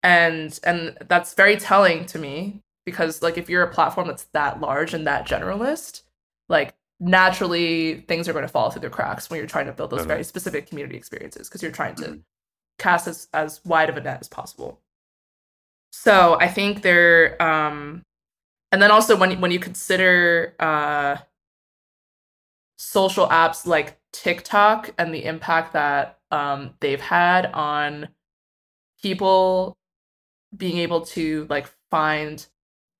And and that's very telling to me because like if you're a platform that's that large and that generalist, like naturally things are going to fall through the cracks when you're trying to build those mm-hmm. very specific community experiences because you're trying to mm-hmm. cast as, as wide of a net as possible. So I think they're, um, and then also when when you consider uh, social apps like TikTok and the impact that um, they've had on people being able to like find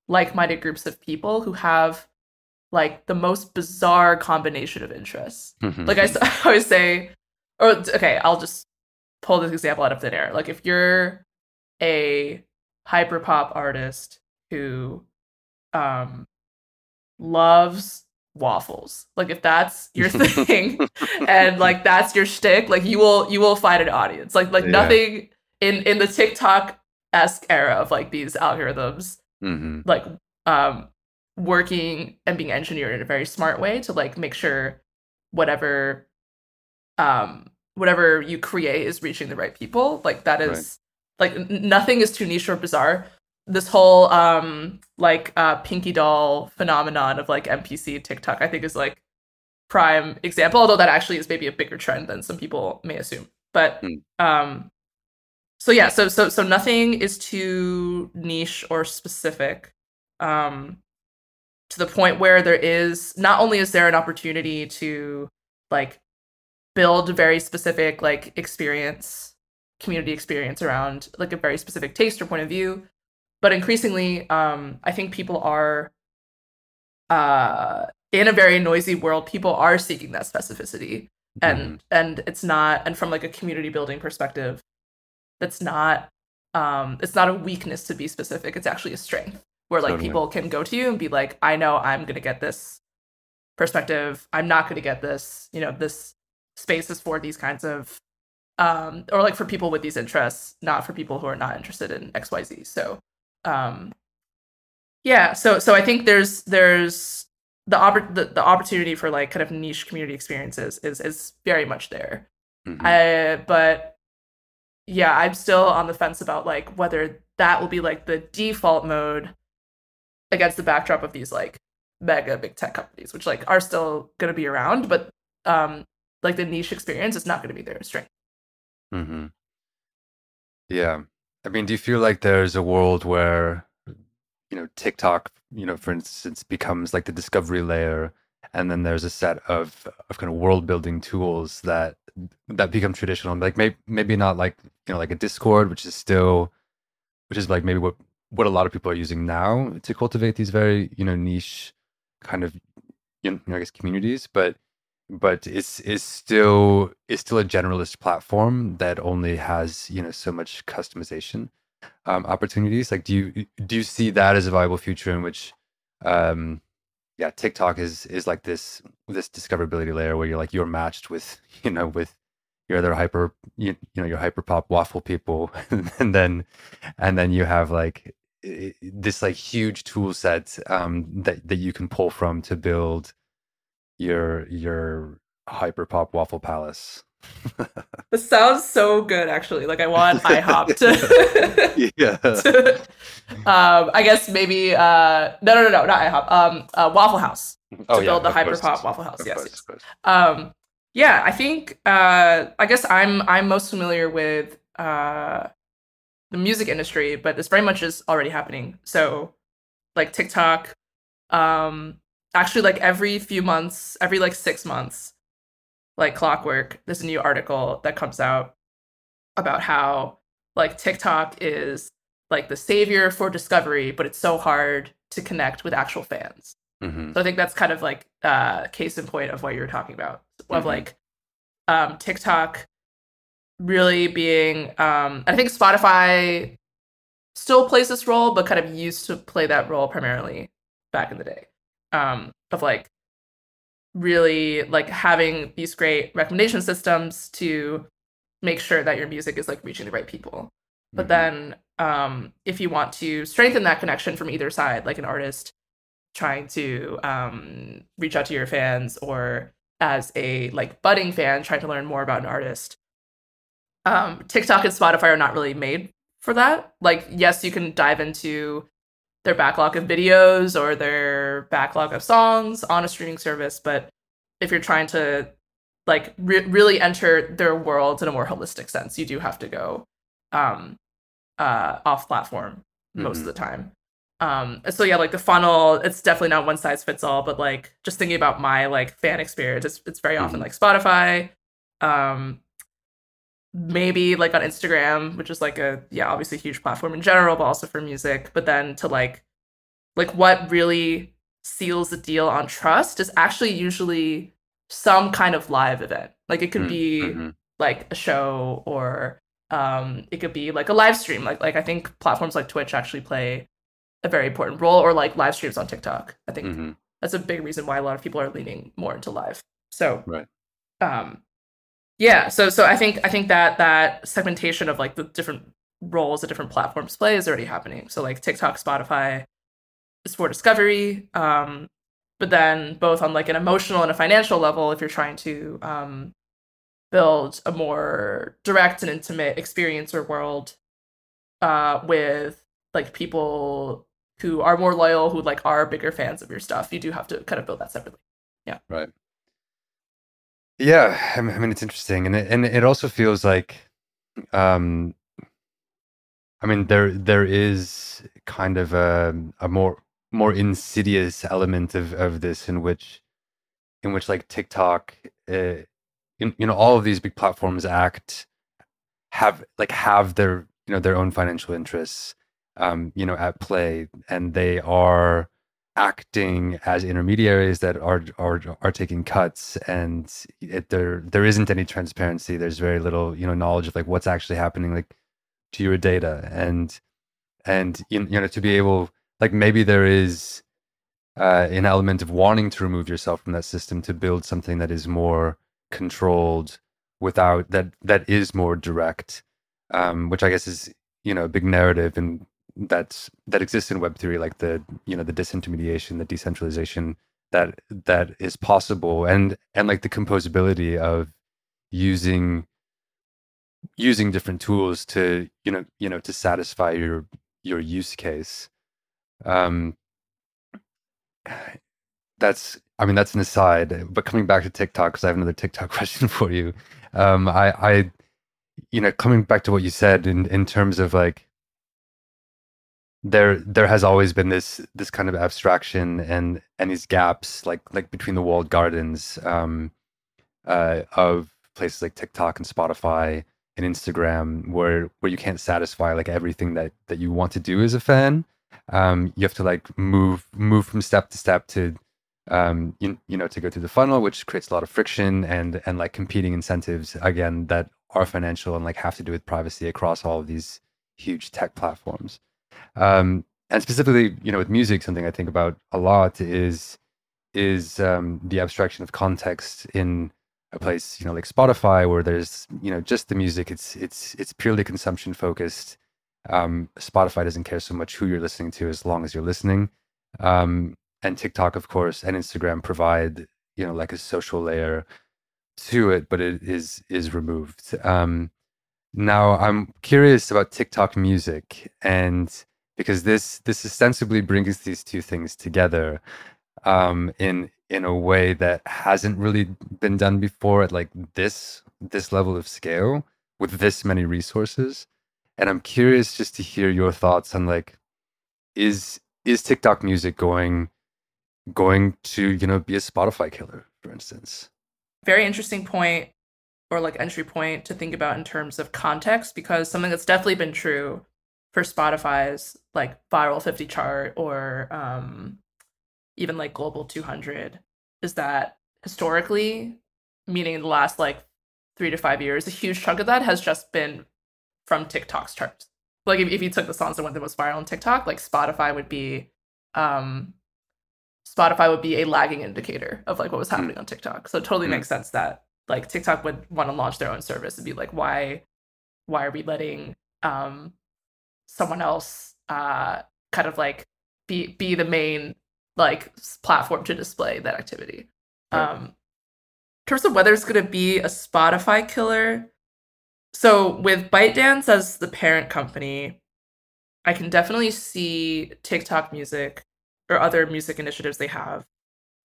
like-minded groups of people who have like the most bizarre combination of interests. Mm-hmm. Like I, I always say, or okay, I'll just pull this example out of thin air. Like if you're a hyperpop artist who um, loves waffles, like if that's your thing and like that's your shtick, like you will you will find an audience. Like like yeah. nothing in, in the TikTok-esque era of like these algorithms mm-hmm. like um, working and being engineered in a very smart way to like make sure whatever um whatever you create is reaching the right people. Like that is right. like nothing is too niche or bizarre. This whole um like uh Pinky Doll phenomenon of like N P C TikTok I think is like prime example, although that actually is maybe a bigger trend than some people may assume. But mm. um so yeah, so so so nothing is too niche or specific um to the point where there is not only is there an opportunity to like build very specific like experience, community experience around like a very specific taste or point of view. But increasingly, um, I think people are uh, in a very noisy world. People are seeking that specificity, and mm. and it's not. And from like a community building perspective, that's not. Um, it's not a weakness to be specific. It's actually a strength where like totally. People can go to you and be like, I know I'm gonna get this perspective. I'm not gonna get this. You know this. Spaces for these kinds of um or like for people with these interests, not for people who are not interested in X Y Z. So um Yeah, so so I think there's there's the oppor- the, the opportunity for like kind of niche community experiences is is very much there. Mm-hmm. I, but yeah, I'm still on the fence about like whether that will be like the default mode against the backdrop of these like mega big tech companies, which like are still going to be around, but um, like the niche experience is not going to be their strength. Mm-hmm. Yeah, I mean, do you feel like there's a world where, you know, TikTok, you know, for instance, becomes like the discovery layer, and then there's a set of of kind of world building tools that that become traditional, like maybe maybe not like, you know, like a Discord, which is still, which is like maybe what what a lot of people are using now to cultivate these very, you know, niche kind of, you know, I guess communities, but but it's is still is still a generalist platform that only has, you know, so much customization um, opportunities. Like, do you do you see that as a viable future in which, um, yeah, TikTok is is like this this discoverability layer where you're like you're matched with, you know, with your other hyper, you, you know, your hyper pop waffle people, and then and then you have like this like huge tool set um, that that you can pull from to build your your hyper pop waffle palace. This sounds so good, actually. Like, I want IHOP to yeah. to, um, I guess maybe uh, no, no, no, no, not IHOP. Um, uh, Waffle House to oh, build yeah, the hyper pop Waffle House. Of yes, course, yes. Um, yeah. I think uh, I guess I'm I'm most familiar with uh, the music industry, but this very much is already happening. So, like TikTok. Um, Actually, like every few months, every like six months, like clockwork, there's a new article that comes out about how like TikTok is like the savior for discovery, but it's so hard to connect with actual fans. Mm-hmm. So I think that's kind of like a uh, case in point of what you were talking about, mm-hmm. of like um, TikTok really being, um, and I think Spotify still plays this role, but kind of used to play that role primarily back in the day. Um, of like really like having these great recommendation systems to make sure that your music is like reaching the right people. But mm-hmm. then um, if you want to strengthen that connection from either side, like an artist trying to um, reach out to your fans, or as a like budding fan trying to learn more about an artist, um, TikTok and Spotify are not really made for that. Like, yes, you can dive into their backlog of videos or their backlog of songs on a streaming service. But if you're trying to like re- really enter their world in a more holistic sense, you do have to go um, uh, off platform most mm-hmm. of the time. Um, so yeah, like the funnel, it's definitely not one size fits all, but like just thinking about my like fan experience, it's, it's very mm-hmm. often like Spotify, um, maybe like on Instagram, which is like a yeah obviously a huge platform in general, but also for music. But then to like like what really seals the deal on trust is actually usually some kind of live event. Like it could be mm-hmm. like a show, or um it could be like a live stream. Like like I think platforms like Twitch actually play a very important role, or like live streams on TikTok. I think mm-hmm. that's a big reason why a lot of people are leaning more into live. So right. um Yeah, so so I think I think that that segmentation of like the different roles that different platforms play is already happening. So like TikTok, Spotify is for discovery, um, but then both on like an emotional and a financial level, if you're trying to um, build a more direct and intimate experience or world uh, with like people who are more loyal, who like are bigger fans of your stuff, you do have to kind of build that separately. Yeah. Right. Yeah, I mean, it's interesting, and it, and it also feels like, um, I mean, there there is kind of a a more more insidious element of, of this in which in which like TikTok, uh, in, you know, all of these big platforms act have like have their you know their own financial interests, um, you know, at play, and they are acting as intermediaries that are are are taking cuts, and it, there there isn't any transparency. There's very little you know knowledge of like what's actually happening like to your data, and and you know to be able like maybe there is uh, an element of wanting to remove yourself from that system to build something that is more controlled, without that that is more direct, um, which I guess is you know a big narrative in that's that exists in Web three, like the you know the disintermediation, the decentralization that that is possible, and and like the composability of using using different tools to you know you know to satisfy your your use case. Um, that's I mean that's an aside, but coming back to TikTok, because I have another TikTok question for you. Um, I I you know coming back to what you said in in terms of like. There, there has always been this this kind of abstraction and and these gaps, like like between the walled gardens um, uh, of places like TikTok and Spotify and Instagram, where where you can't satisfy like everything that that you want to do as a fan. Um, you have to like move move from step to step to um, you, you know to go through the funnel, which creates a lot of friction and and like competing incentives again that are financial and like have to do with privacy across all of these huge tech platforms. Um, and specifically, you know, with music, something I think about a lot is is um, the abstraction of context in a place, you know, like Spotify, where there's, you know, just the music. It's it's it's purely consumption focused. Um, Spotify doesn't care so much who you're listening to as long as you're listening. Um, and TikTok, of course, and Instagram provide, you know, like a social layer to it, but it is is removed. Um, Now, I'm curious about TikTok music, and because this this ostensibly brings these two things together um, in in a way that hasn't really been done before at like this this level of scale with this many resources. And I'm curious just to hear your thoughts on like is is TikTok music going going to you know be a Spotify killer, for instance? Very interesting point. Or like entry point to think about in terms of context, because something that's definitely been true for Spotify's like viral fifty chart or um, even like global two hundred is that historically, meaning in the last like three to five years, a huge chunk of that has just been from TikTok's charts. Like if, if you took the songs that went the most viral on TikTok, like Spotify would be um, Spotify would be a lagging indicator of like what was happening on TikTok. So it totally mm-hmm. makes sense that like TikTok would want to launch their own service and be like, why, why are we letting um, someone else uh, kind of like be be the main like platform to display that activity? Right. Um, in terms of whether it's going to be a Spotify killer, so with ByteDance as the parent company, I can definitely see TikTok music or other music initiatives they have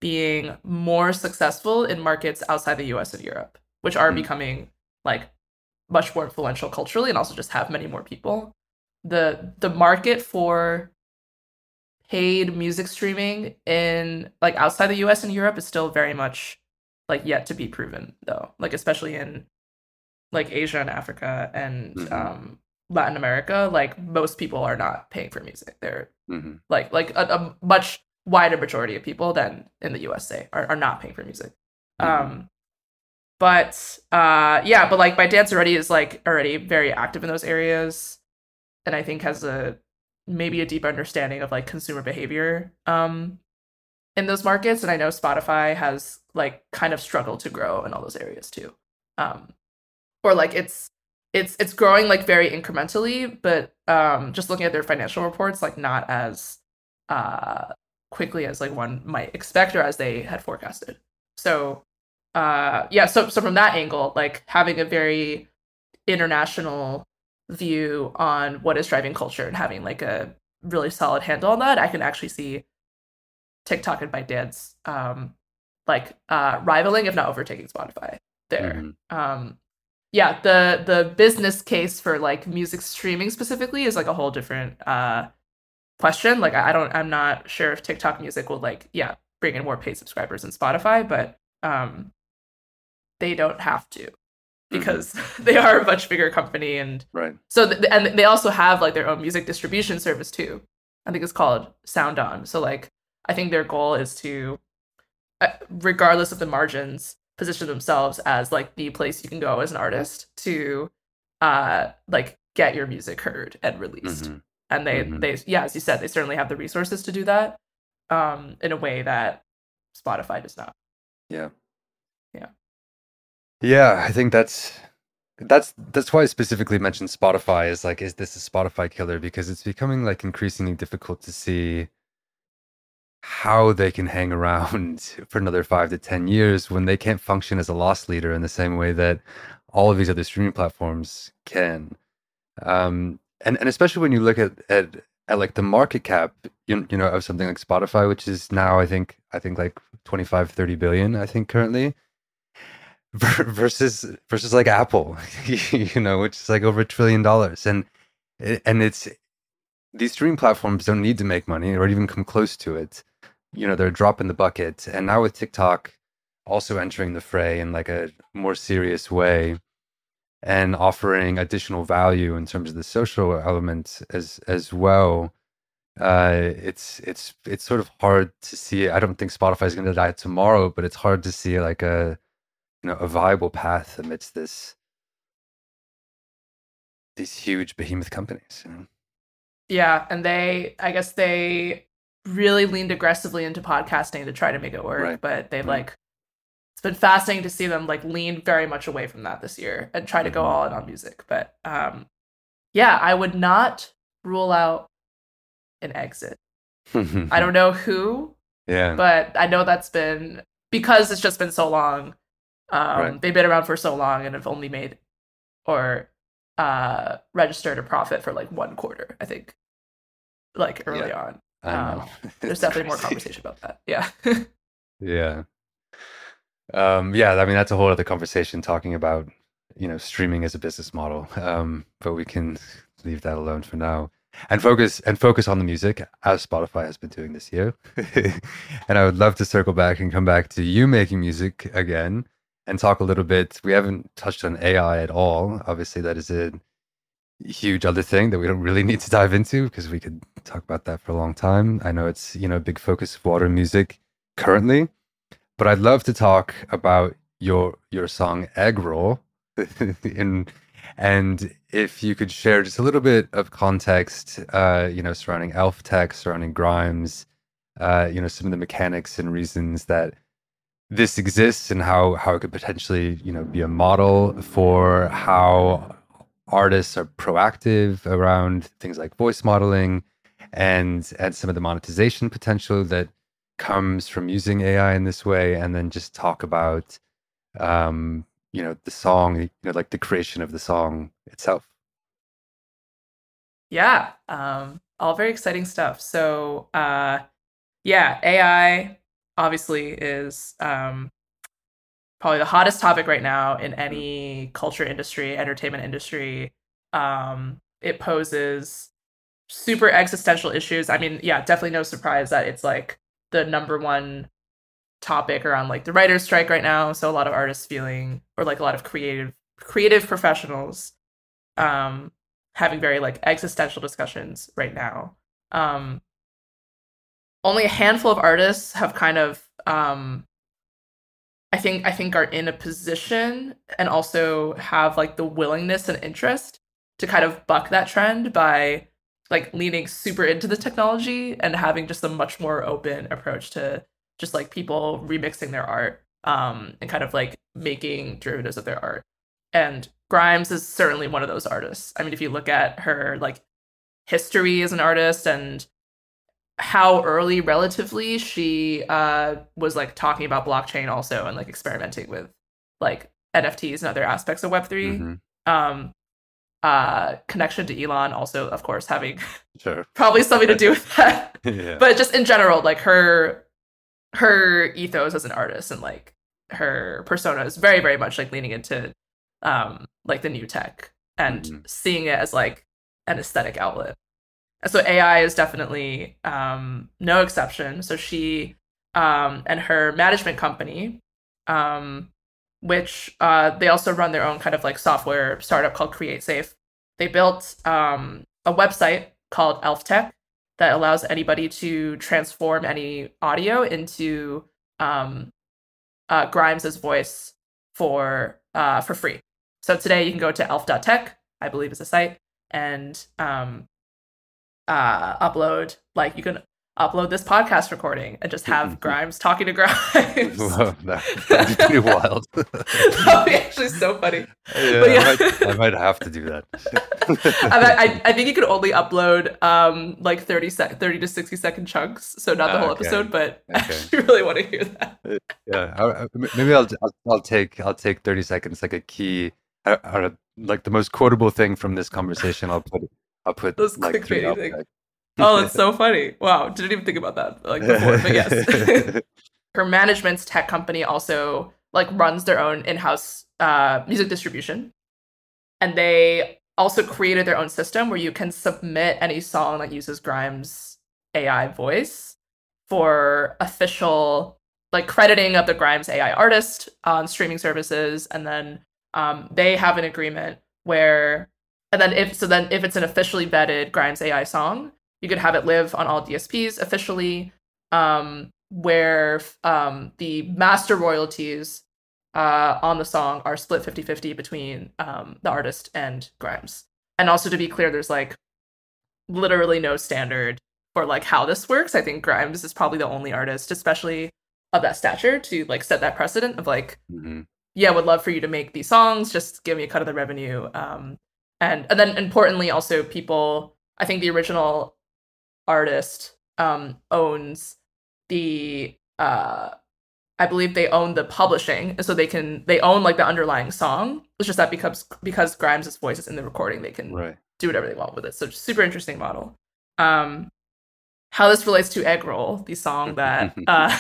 being more successful in markets outside the U S and Europe, which are mm. becoming like much more influential culturally and also just have many more people. The the market for paid music streaming in like outside the U S and Europe is still very much like yet to be proven though. Like especially in like Asia and Africa and mm-hmm. um Latin America, like most people are not paying for music. They're mm-hmm. like like a, a much wider majority of people than in the U S A are, are not paying for music. Mm-hmm. Um, but uh, yeah, but like ByteDance already is like already very active in those areas. And I think has a maybe a deeper understanding of like consumer behavior um, in those markets. And I know Spotify has like kind of struggled to grow in all those areas too. Um, or like it's it's it's growing like very incrementally, but um, just looking at their financial reports, like not as uh, quickly as like one might expect or as they had forecasted. So uh yeah, so so from that angle, like having a very international view on what is driving culture and having like a really solid handle on that, I can actually see TikTok and ByteDance um like uh rivaling, if not overtaking Spotify there. Mm-hmm. Um yeah, the the business case for like music streaming specifically is like a whole different uh question. Like I don't I'm not sure if TikTok music will like yeah bring in more paid subscribers than Spotify, but um they don't have to because mm-hmm. they are a much bigger company, and right so th- and they also have like their own music distribution service too. I think it's called Sound On. So like I think their goal is to uh, regardless of the margins position themselves as like the place you can go as an artist to uh like get your music heard and released. Mm-hmm. And they, mm-hmm. they, yeah, as you said, they certainly have the resources to do that um, in a way that Spotify does not. Yeah. Yeah. Yeah. I think that's, That's that's why I specifically mentioned Spotify is like, is this a Spotify killer? Because it's becoming like increasingly difficult to see how they can hang around for another five to ten years when they can't function as a loss leader in the same way that all of these other streaming platforms can. Um, and, and especially when you look at, at at like the market cap, you, you know, of something like Spotify, which is now I think I think like twenty-five, thirty billion, I think currently. Versus, versus like Apple, you know, which is like over a trillion dollars, and and it's these streaming platforms don't need to make money or even come close to it. You know, they're a drop in the bucket. And now with TikTok also entering the fray in like a more serious way and offering additional value in terms of the social element as as well, uh, it's it's it's sort of hard to see. I don't think Spotify is going to die tomorrow, but it's hard to see like a Know, a viable path amidst this these huge behemoth companies, you know? Yeah, and they I guess they really leaned aggressively into podcasting to try to make it work, right. but they've right. like it's been fascinating to see them like lean very much away from that this year and try to go all in on music. But um yeah, I would not rule out an exit. I don't know who, yeah, but I know that's been because it's just been so long. Um, right. They've been around for so long and have only made or uh, registered a profit for like one quarter, I think, like early yeah. on. Um, there's definitely crazy. More conversation about that. Yeah. yeah. Um, yeah. I mean, that's a whole other conversation talking about, you know, streaming as a business model. Um, but we can leave that alone for now and focus and focus on the music as Spotify has been doing this year. And I would love to circle back and come back to you making music again. And talk a little bit. We haven't touched on A I at all. Obviously, that is a huge other thing that we don't really need to dive into because we could talk about that for a long time. I know it's, you know, a big focus of Water Music currently, but I'd love to talk about your your song Egg Roll, and and if you could share just a little bit of context, uh, you know, surrounding Elf.Tech, surrounding Grimes, uh, you know, some of the mechanics and reasons that this exists and how, how it could potentially, you know, be a model for how artists are proactive around things like voice modeling and and some of the monetization potential that comes from using A I in this way, and then just talk about, um, you know, the song, you know, like the creation of the song itself. Yeah, um, all very exciting stuff. So, uh, yeah, A I... obviously is um, probably the hottest topic right now in any culture industry, entertainment industry. Um, it poses super existential issues. I mean, yeah, definitely no surprise that it's like the number one topic around like the writer's strike right now. So a lot of artists feeling, or like a lot of creative creative professionals um, having very like existential discussions right now. Um, Only a handful of artists have kind of, um, I think, I think are in a position and also have like the willingness and interest to kind of buck that trend by like leaning super into the technology and having just a much more open approach to just like people remixing their art um, and kind of like making derivatives of their art. And Grimes is certainly one of those artists. I mean, if you look at her like history as an artist and how early relatively she uh was like talking about blockchain also and like experimenting with like N F Ts and other aspects of Web three. Mm-hmm. um uh connection to Elon also, of course, having sure. probably something to do with that. Yeah. But just in general, like her her ethos as an artist and like her persona is very very much like leaning into um like the new tech and mm-hmm. seeing it as like an aesthetic outlet. So A I is definitely um, no exception. So she um, and her management company, um, which uh, they also run their own kind of like software startup called CreateSafe. They built um, a website called Elf.Tech that allows anybody to transform any audio into um, uh, Grimes' voice for uh, for free. So today you can go to Elf.Tech, I believe is the site, and um, uh upload like you can upload this podcast recording and just have Grimes talking to Grimes. Whoa, no. That'd be pretty wild. That would be actually so funny. Yeah, but yeah. I, might, I might have to do that. I, I, I think you could only upload um, like thirty, se- thirty to sixty second chunks, so not the whole okay. episode, but okay. I actually really want to hear that. Yeah, I, I, maybe I'll, I'll I'll take I'll take thirty seconds, like a key, I, I, like the most quotable thing from this conversation. I'll put I'll put those like, clickbaity things. Oh, that's so funny. Wow. Didn't even think about that like before, but yes. Her management's tech company also like runs their own in-house uh, music distribution. And they also created their own system where you can submit any song that uses Grimes' A I voice for official like crediting of the Grimes A I artist on streaming services. And then um, they have an agreement where, and then if, so then if it's an officially vetted Grimes A I song, you could have it live on all D S Ps officially, um, where um, the master royalties uh, on the song are split fifty-fifty between um, the artist and Grimes. And also, to be clear, there's like literally no standard for like how this works. I think Grimes is probably the only artist, especially of that stature, to like set that precedent of like, mm-hmm. yeah, would love for you to make these songs, just give me a cut of the revenue. Um, and, and then importantly, also people, I think the original artist um owns the uh I believe they own the publishing, so they can they own like the underlying song. It's just that becomes because Grimes' voice is in the recording, they can right. do whatever they want with it. So super interesting model. Um how this relates to Eggroll, the song that uh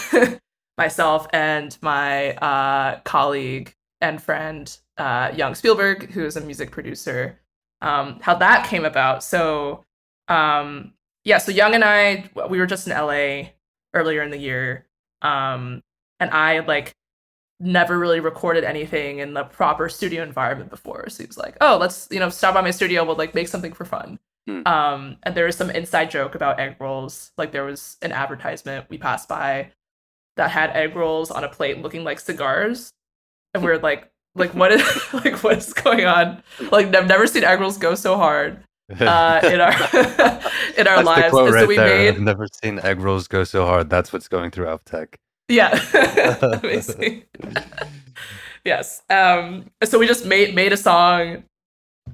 myself and my uh colleague and friend uh Young Spielberg, who is a music producer, um how that came about. So um yeah, so Young and I, we were just in L A earlier in the year, um, and I like never really recorded anything in the proper studio environment before. So he was like, "Oh, let's you know stop by my studio. We'll like make something for fun." Hmm. Um, and there was some inside joke about egg rolls. Like there was an advertisement we passed by that had egg rolls on a plate looking like cigars, and we were like, "Like what is like what is going on? Like I've never seen egg rolls go so hard." uh in our in our that's lives the quote right so we there. Made I've never seen egg rolls go so hard. That's what's going through Elf.Tech. Yeah. Amazing. Yes. Um so we just made made a song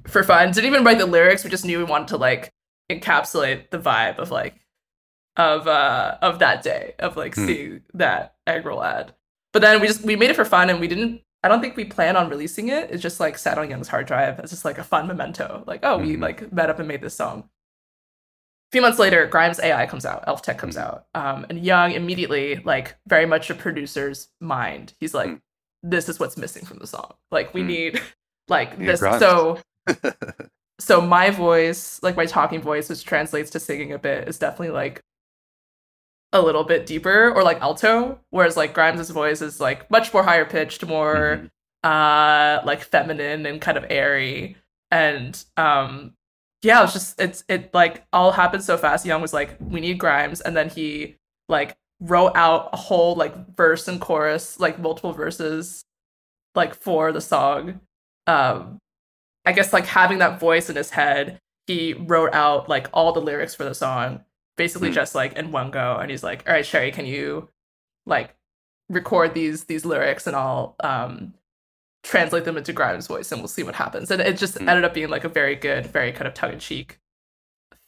for fun. Didn't even write the lyrics. We just knew we wanted to like encapsulate the vibe of like of uh of that day of like hmm. seeing that egg roll ad. But then we just we made it for fun, and we didn't I don't think we plan on releasing it. It's just like sat on Young's hard drive as just like a fun memento. Like, oh, we mm-hmm. like met up and made this song. A few months later, Grimes A I comes out, Elf.Tech comes mm-hmm. out. Um, and Young immediately, like very much a producer's mind. He's like, mm-hmm. this is what's missing from the song. Like we mm-hmm. need like need this. Grimes. So so my voice, like my talking voice, which translates to singing a bit, is definitely like a little bit deeper or like alto, whereas like Grimes' voice is like much more higher pitched, more mm-hmm. uh like feminine and kind of airy. And um yeah, it's just it's it like all happened so fast. Young was like, we need Grimes, and then he like wrote out a whole like verse and chorus, like multiple verses like for the song. Um I guess like having that voice in his head, he wrote out like all the lyrics for the song. Basically mm. just like in one go, and he's like, all right, Cherie, can you like record these these lyrics, and I'll um translate them into Grimes' voice, and we'll see what happens. And it just mm. ended up being like a very good, very kind of tongue-in-cheek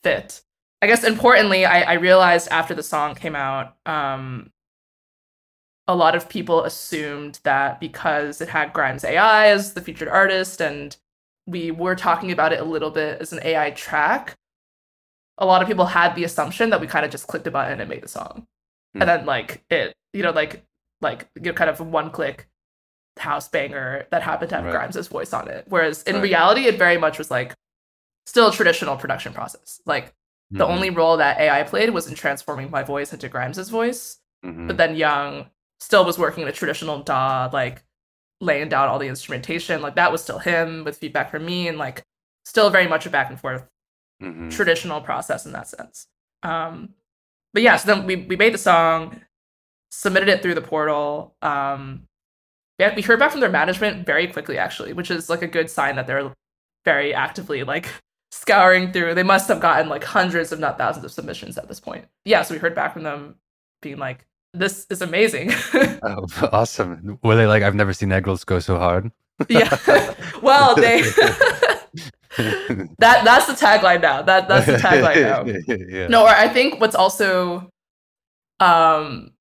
fit. I guess importantly, I, I realized after the song came out, um a lot of people assumed that because it had Grimes A I as the featured artist, and we were talking about it a little bit as an A I track, a lot of people had the assumption that we kind of just clicked a button and made the song. Mm. And then like it, you know, like, like, you know, kind of one click house banger that happened to have right. Grimes' voice on it. Whereas in right. reality, it very much was like still a traditional production process. Like mm-hmm. the only role that A I played was in transforming my voice into Grimes' voice. Mm-hmm. But then Young still was working in a traditional D A W, like laying down all the instrumentation. Like that was still him with feedback from me, and like still very much a back and forth Mm-hmm. traditional process in that sense. Um but yeah, so then we, we made the song, submitted it through the portal. Um yeah, we heard back from their management very quickly, actually, which is like a good sign that they're very actively like scouring through. They must have gotten like hundreds, if not thousands, of submissions at this point. Yeah, so we heard back from them being like, this is amazing. Oh, awesome. Were they like, I've never seen egg rolls go so hard? Yeah. Well, they... that that's the tagline now. That that's the tagline now. Yeah. No, or I think what's also... um.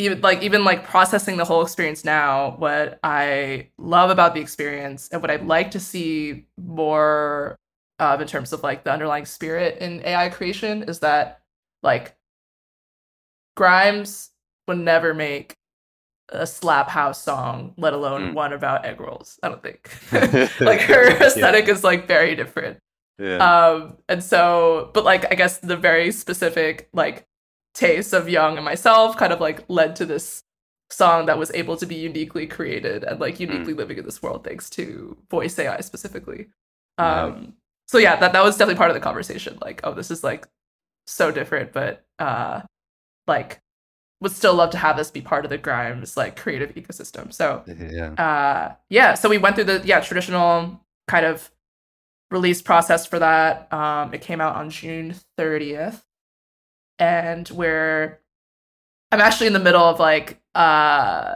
Even like even like processing the whole experience now, what I love about the experience and what I'd like to see more of in terms of like the underlying spirit in A I creation is that like Grimes would never make a slap house song, let alone mm. one about egg rolls. I don't think like her aesthetic yeah. is like very different. Yeah. Um, and so, but like I guess the very specific like tastes of Young and myself kind of like led to this song that was able to be uniquely created and like uniquely mm. living in this world thanks to voice A I specifically. Um, yeah. So yeah, that, that was definitely part of the conversation. Like, oh, this is like so different, but uh, like would still love to have this be part of the Grimes like creative ecosystem. So yeah, uh, yeah. So we went through the yeah traditional kind of release process for that. Um, it came out on June thirtieth. And we're, I'm actually in the middle of like, uh,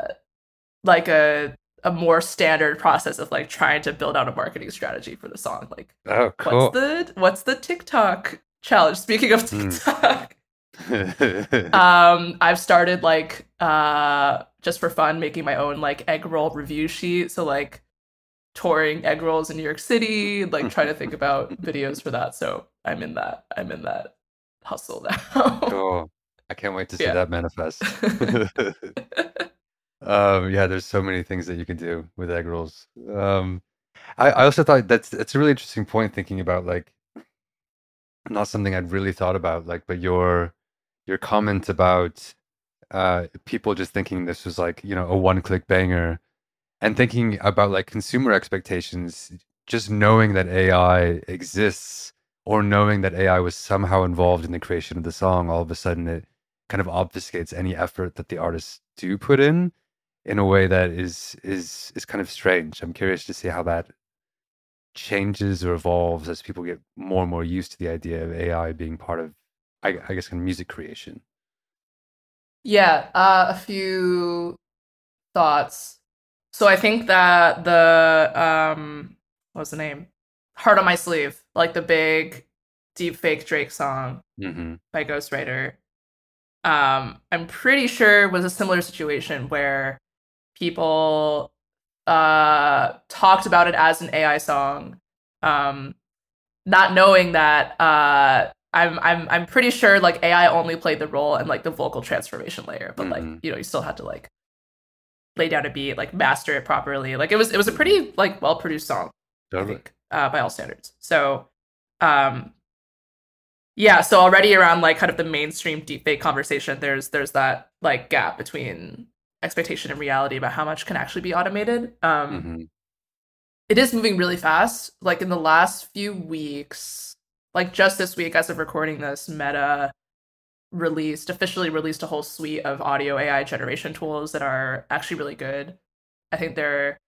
like a a more standard process of like trying to build out a marketing strategy for the song. Like, oh, cool. what's the what's the TikTok challenge? Speaking of TikTok, mm. um, I've started like uh, just for fun making my own like egg roll review sheet. So like touring egg rolls in New York City, like trying to think about videos for that. So I'm in that. I'm in that. Hustle now. Cool. I can't wait to see yeah. that manifest. um yeah there's so many things that you can do with egg rolls. um I, I also thought that's that's a really interesting point, thinking about like not something I'd really thought about, like but your your comment about uh people just thinking this was like, you know, a one-click banger, and thinking about like consumer expectations, just knowing that A I exists or knowing that A I was somehow involved in the creation of the song, all of a sudden it kind of obfuscates any effort that the artists do put in, in a way that is is is kind of strange. I'm curious to see how that changes or evolves as people get more and more used to the idea of A I being part of, I, I guess, kind of music creation. Yeah, uh, a few thoughts. So I think that the, um, what was the name? Heart on My Sleeve, like the big deep fake Drake song mm-hmm. by Ghostwriter. Um, I'm pretty sure was a similar situation where people uh, talked about it as an A I song, um, not knowing that uh, I'm I'm I'm pretty sure like A I only played the role in like the vocal transformation layer, but mm-hmm. like you know you still had to like lay down a beat, like master it properly. Like it was it was a pretty like well produced song. Totally. I think. Uh, by all standards. So, um, yeah, so already around like kind of the mainstream deepfake conversation, there's there's that like gap between expectation and reality about how much can actually be automated. Um, mm-hmm. It is moving really fast. Like in the last few weeks, like just this week as of recording this, Meta released, officially released a whole suite of audio A I generation tools that are actually really good. I think they're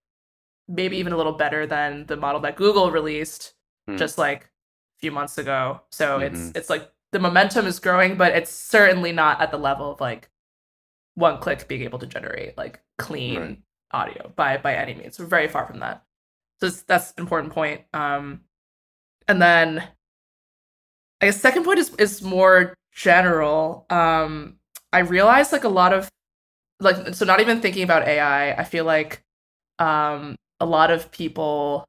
maybe even a little better than the model that Google released mm. just like a few months ago. So mm-hmm. it's it's like the momentum is growing, but it's certainly not at the level of like one click being able to generate like clean right. audio by by any means. We're very far from that. So it's, that's an important point. Um, and then I guess second point is is more general. Um, I realized like a lot of like so not even thinking about A I, I feel like um a lot of people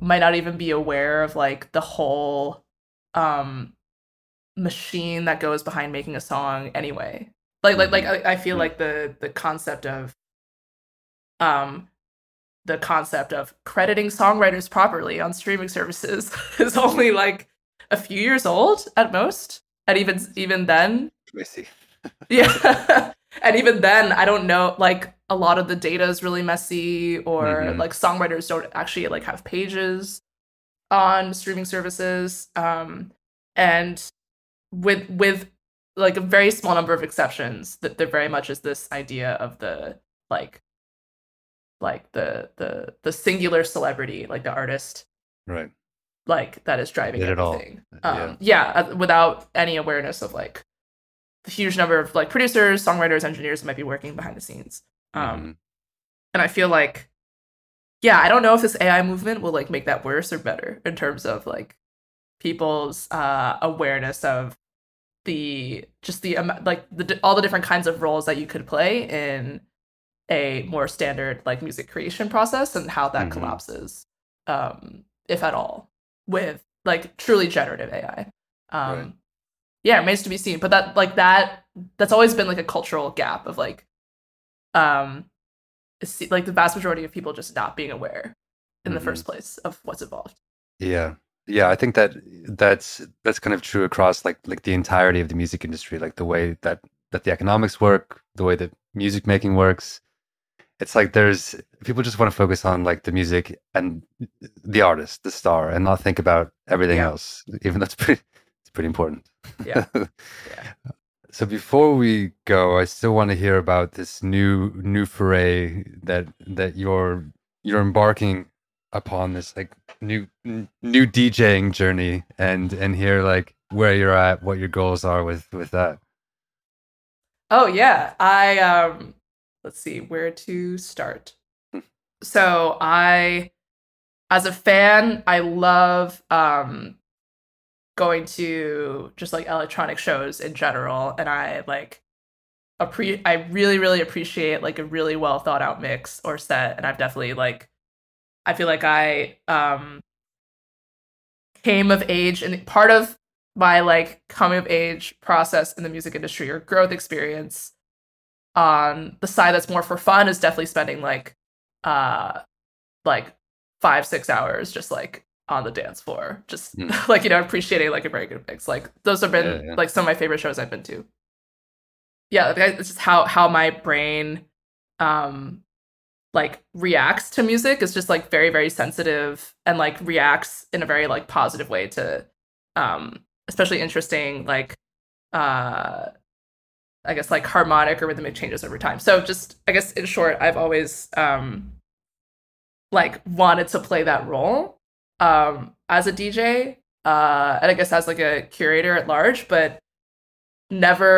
might not even be aware of like the whole um, machine that goes behind making a song anyway. Like, like, like I, I feel like the the concept of um, the concept of crediting songwriters properly on streaming services is only like a few years old at most, and even even then, I see. yeah, and even then, I don't know, like. A lot of the data is really messy, or mm-hmm. like songwriters don't actually like have pages on streaming services. Um, and with with like a very small number of exceptions, that there very much is this idea of the like like the the the singular celebrity, like the artist, right? like that is driving it everything. At all. Um, yeah. yeah, without any awareness of like the huge number of like producers, songwriters, engineers that might be working behind the scenes. Um, mm-hmm. And I feel like, yeah, I don't know if this A I movement will like make that worse or better in terms of like people's uh, awareness of the just the um, like the all the different kinds of roles that you could play in a more standard like music creation process and how that mm-hmm. collapses, um, if at all, with like truly generative A I. Um, right. Yeah, it remains to be seen. But that like that that's always been like a cultural gap of like. Um, like the vast majority of people just not being aware in the mm-hmm. first place of what's involved. Yeah. Yeah. I think that that's, that's kind of true across like, like the entirety of the music industry, like the way that, that the economics work, the way that music making works. It's like, there's people just want to focus on like the music and the artist, the star, and not think about everything yeah. else, even though it's pretty, it's pretty important. Yeah. yeah. So before we go, I still want to hear about this new new foray that that you're you're embarking upon, this like new new DJing journey, and and hear like where you're at, what your goals are with, with that. Oh yeah, I um let's see where to start. So I, as a fan, I love um. going to just like electronic shows in general, and I like appre- I really really appreciate like a really well thought out mix or set, and I've definitely like I feel like I um came of age, and part of my like coming of age process in the music industry or growth experience on the side that's more for fun is definitely spending like uh like five six hours just like on the dance floor, just mm. like, you know, appreciating like a very good mix. Like those have been yeah, yeah. like some of my favorite shows I've been to. Yeah, like, it's just how how my brain um like reacts to music is just like very very sensitive, and like reacts in a very like positive way to um especially interesting like uh I guess like harmonic or rhythmic changes over time. So just I guess in short, I've always um like wanted to play that role. Um, as a D J, uh, and I guess as like a curator at large, but never.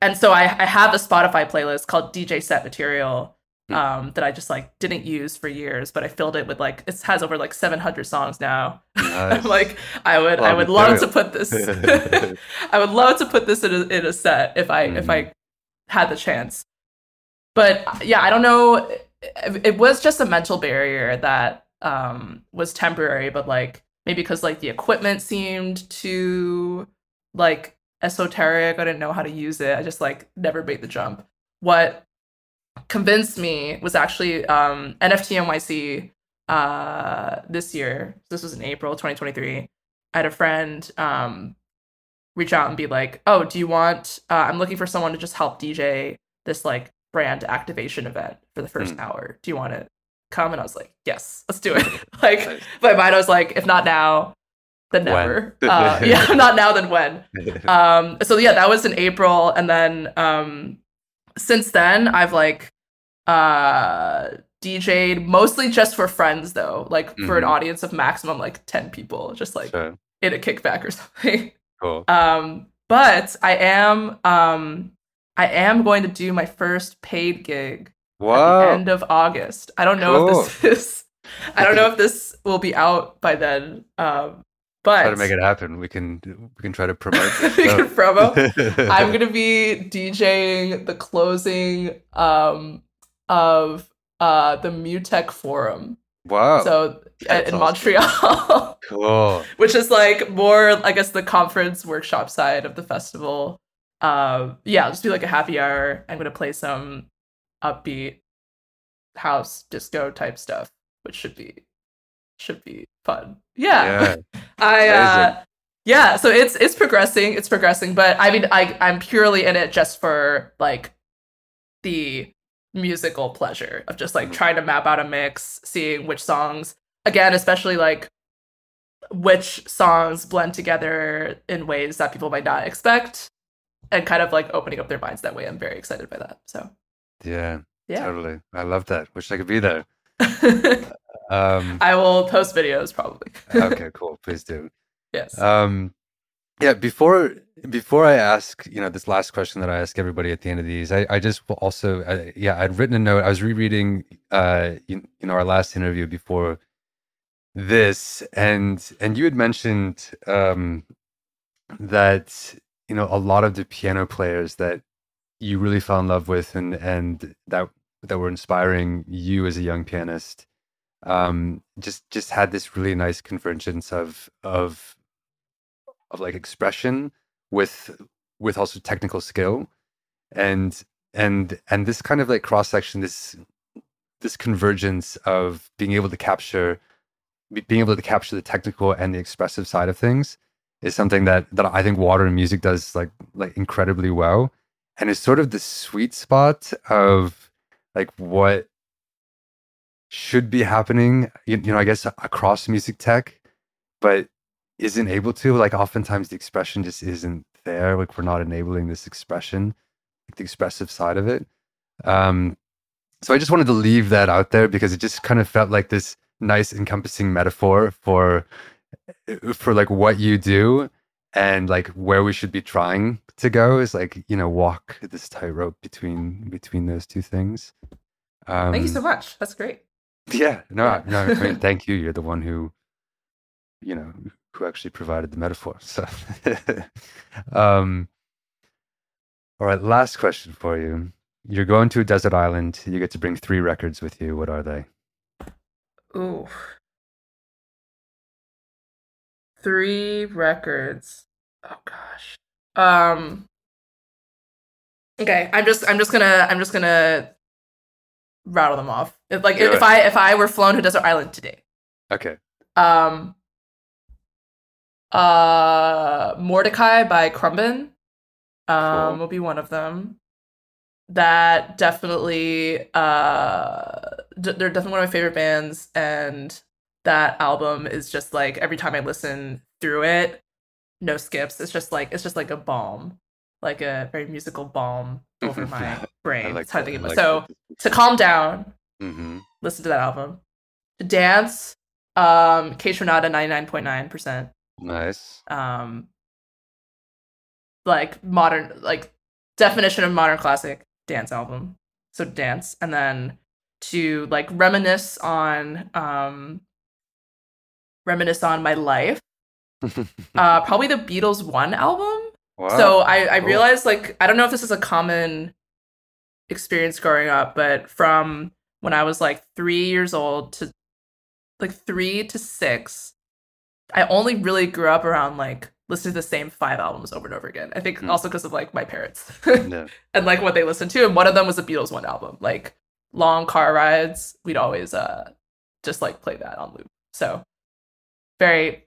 And so I, I have a Spotify playlist called D J Set Material, um, mm-hmm. that I just like didn't use for years, but I filled it with like, it has over like seven hundred songs now. Nice. Like I would, well, I would love to put this, I would love to put this in a, in a set if I, mm-hmm. if I had the chance, but yeah, I don't know. It, it was just a mental barrier that, um was temporary, but like maybe because like the equipment seemed too like esoteric, I didn't know how to use it, I just like never made the jump. What convinced me was actually um N F T N Y C uh this year. This was in April twenty twenty-three. I had a friend um reach out and be like, oh, do you want uh, I'm looking for someone to just help D J this like brand activation event for the first mm. hour, do you want it? Come and I was like, yes, let's do it. Like nice. But mine, I was like, if not now, then never. uh, yeah, if not now, then when? Um, so yeah, that was in April, and then um, since then I've like uh, D J'd mostly just for friends though, like mm-hmm. for an audience of maximum like ten people, just like sure. in a kickback or something. Cool. Um, but I am um, I am going to do my first paid gig. Wow. At the end of August. I don't know cool. if this is. I don't know if this will be out by then. Um, but try to make it happen. We can we can try to promote. We can promo. I'm gonna be DJing the closing um, of uh, the MUTEK Forum. Wow! So That's in awesome. Montreal. Cool. Which is like more, I guess, the conference workshop side of the festival. Um, yeah, I'll just do like a happy hour. I'm gonna play some upbeat house disco type stuff, which should be should be fun. Yeah, yeah. I uh, yeah. So it's it's progressing, it's progressing. But I mean, I I'm purely in it just for like the musical pleasure of just like mm-hmm. trying to map out a mix, seeing which songs again, especially like which songs blend together in ways that people might not expect, and kind of like opening up their minds that way. I'm very excited by that. So. Yeah, yeah, totally. I love that. Wish I could be there. um, I will post videos probably. Okay, cool. Please do. Yes. Um, yeah. Before before I ask, you know, this last question that I ask everybody at the end of these, I, I just also, I, yeah, I'd written a note. I was rereading, uh, you, you know, our last interview before this, and and you had mentioned um, that you know a lot of the piano players that you really fell in love with, and and that that were inspiring you as a young pianist, um, just just had this really nice convergence of of of like expression with with also technical skill, and and and this kind of like cross section, this this convergence of being able to capture being able to capture the technical and the expressive side of things is something that that I think Water and Music does like like incredibly well. And it's sort of the sweet spot of like what should be happening, you, you know, I guess across music tech, but isn't able to. Like oftentimes the expression just isn't there. Like we're not enabling this expression, like the expressive side of it. Um, so I just wanted to leave that out there because it just kind of felt like this nice encompassing metaphor for for like what you do and like where we should be trying to go is like, you know, walk this tightrope between between those two things. Um, thank you so much. That's great. Yeah, no, no, I mean, thank you. You're the one who, you know, who actually provided the metaphor. So, um, all right, last question for you. You're going to a desert island. You get to bring three records with you. What are they? Ooh. Three records. Oh gosh. Um Okay, I'm just I'm just gonna I'm just gonna rattle them off. If, like Do if it. I if I were flown to Desert Island today. Okay. Um uh Mordecai by Crumbin um cool. will be one of them. That definitely uh d- they're definitely one of my favorite bands, and that album is just like every time I listen through it, no skips, it's just like it's just like a balm, like a very musical balm over my brain. Like that. Like so that. To calm down, mm-hmm. listen to that album. To dance, um Kscenada ninety-nine point nine percent. Nice. Um like modern, like definition of modern classic dance album. So dance, and then to like reminisce on um reminisce on my life. uh probably the Beatles One album. Wow, so I, I cool. realized like I don't know if this is a common experience growing up, but from when I was like three years old to like three to six, I only really grew up around like listen to the same five albums over and over again. I think mm. also because of like my parents yeah. and like what they listened to. And one of them was a Beatles One album, like long car rides. We'd always uh, just like play that on loop. So very,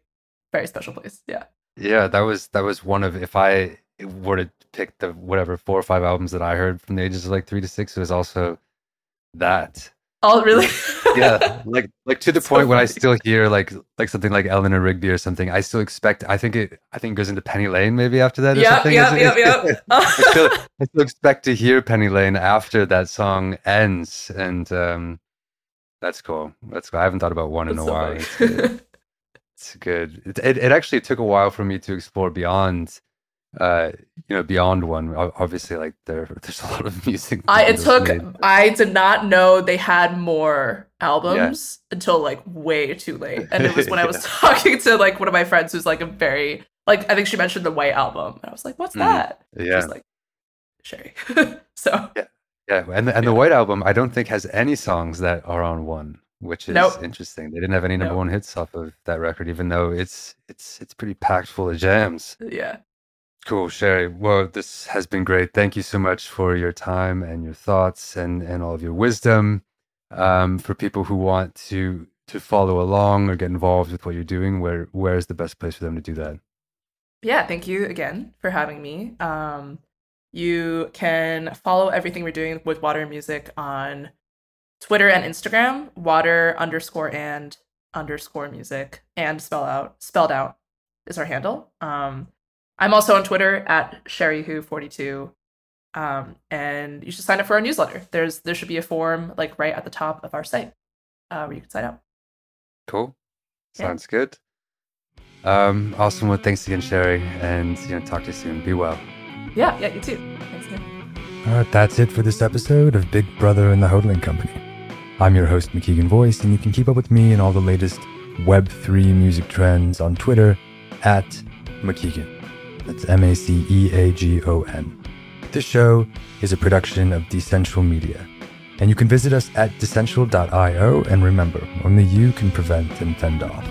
very special place. Yeah. Yeah. That was, that was one of, if I were to pick the whatever four or five albums that I heard from the ages of like three to six, it was also that. Oh, really? yeah, like like to the so point funny. When I still hear like like something like Eleanor Rigby or something, I still expect. I think it. I think it goes into Penny Lane maybe after that. Yeah, yeah, yeah, yeah. I still expect to hear Penny Lane after that song ends, and um, that's cool. That's cool. I haven't thought about one that's in a so while. It's good. It's good. It, it it actually took a while for me to explore beyond. Uh, you know, beyond one, obviously, like there, there's a lot of music. I it took. Made. I did not know they had more albums yeah. until like way too late, and it was when yeah. I was talking to like one of my friends who's like a very like I think she mentioned the White Album, and I was like, "What's mm. that?" Yeah, she was like Cherie. so yeah, yeah, and and yeah. the White Album I don't think has any songs that are on one, which is nope. interesting. They didn't have any number nope. one hits off of that record, even though it's it's it's pretty packed full of jams. Yeah. Cool, Cherie. Well, this has been great. Thank you so much for your time and your thoughts and, and all of your wisdom. Um, for people who want to to follow along or get involved with what you're doing, where where is the best place for them to do that? Yeah, thank you again for having me. Um, you can follow everything we're doing with Water and Music on Twitter and Instagram, water underscore and underscore music, and spell out spelled out is our handle. Um, I'm also on Twitter at Cherie Hu forty-two, um, and you should sign up for our newsletter. There's there should be a form like right at the top of our site. uh, where you can sign up. Cool. Yeah. Sounds good. Um, awesome. Well, thanks again, Cherie, and you know, talk to you soon. Be well. Yeah, yeah, you too. Thanks, Nick. All right, that's it for this episode of Big Brother and the Hodling Company. I'm your host, McKeegan Boyce, and you can keep up with me and all the latest web three music trends on Twitter at McKeegan. That's M A C E A G O N. This show is a production of Decentral Media, and you can visit us at decentral dot io, and remember, only you can prevent and fend off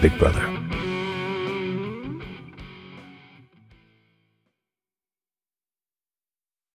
Big Brother.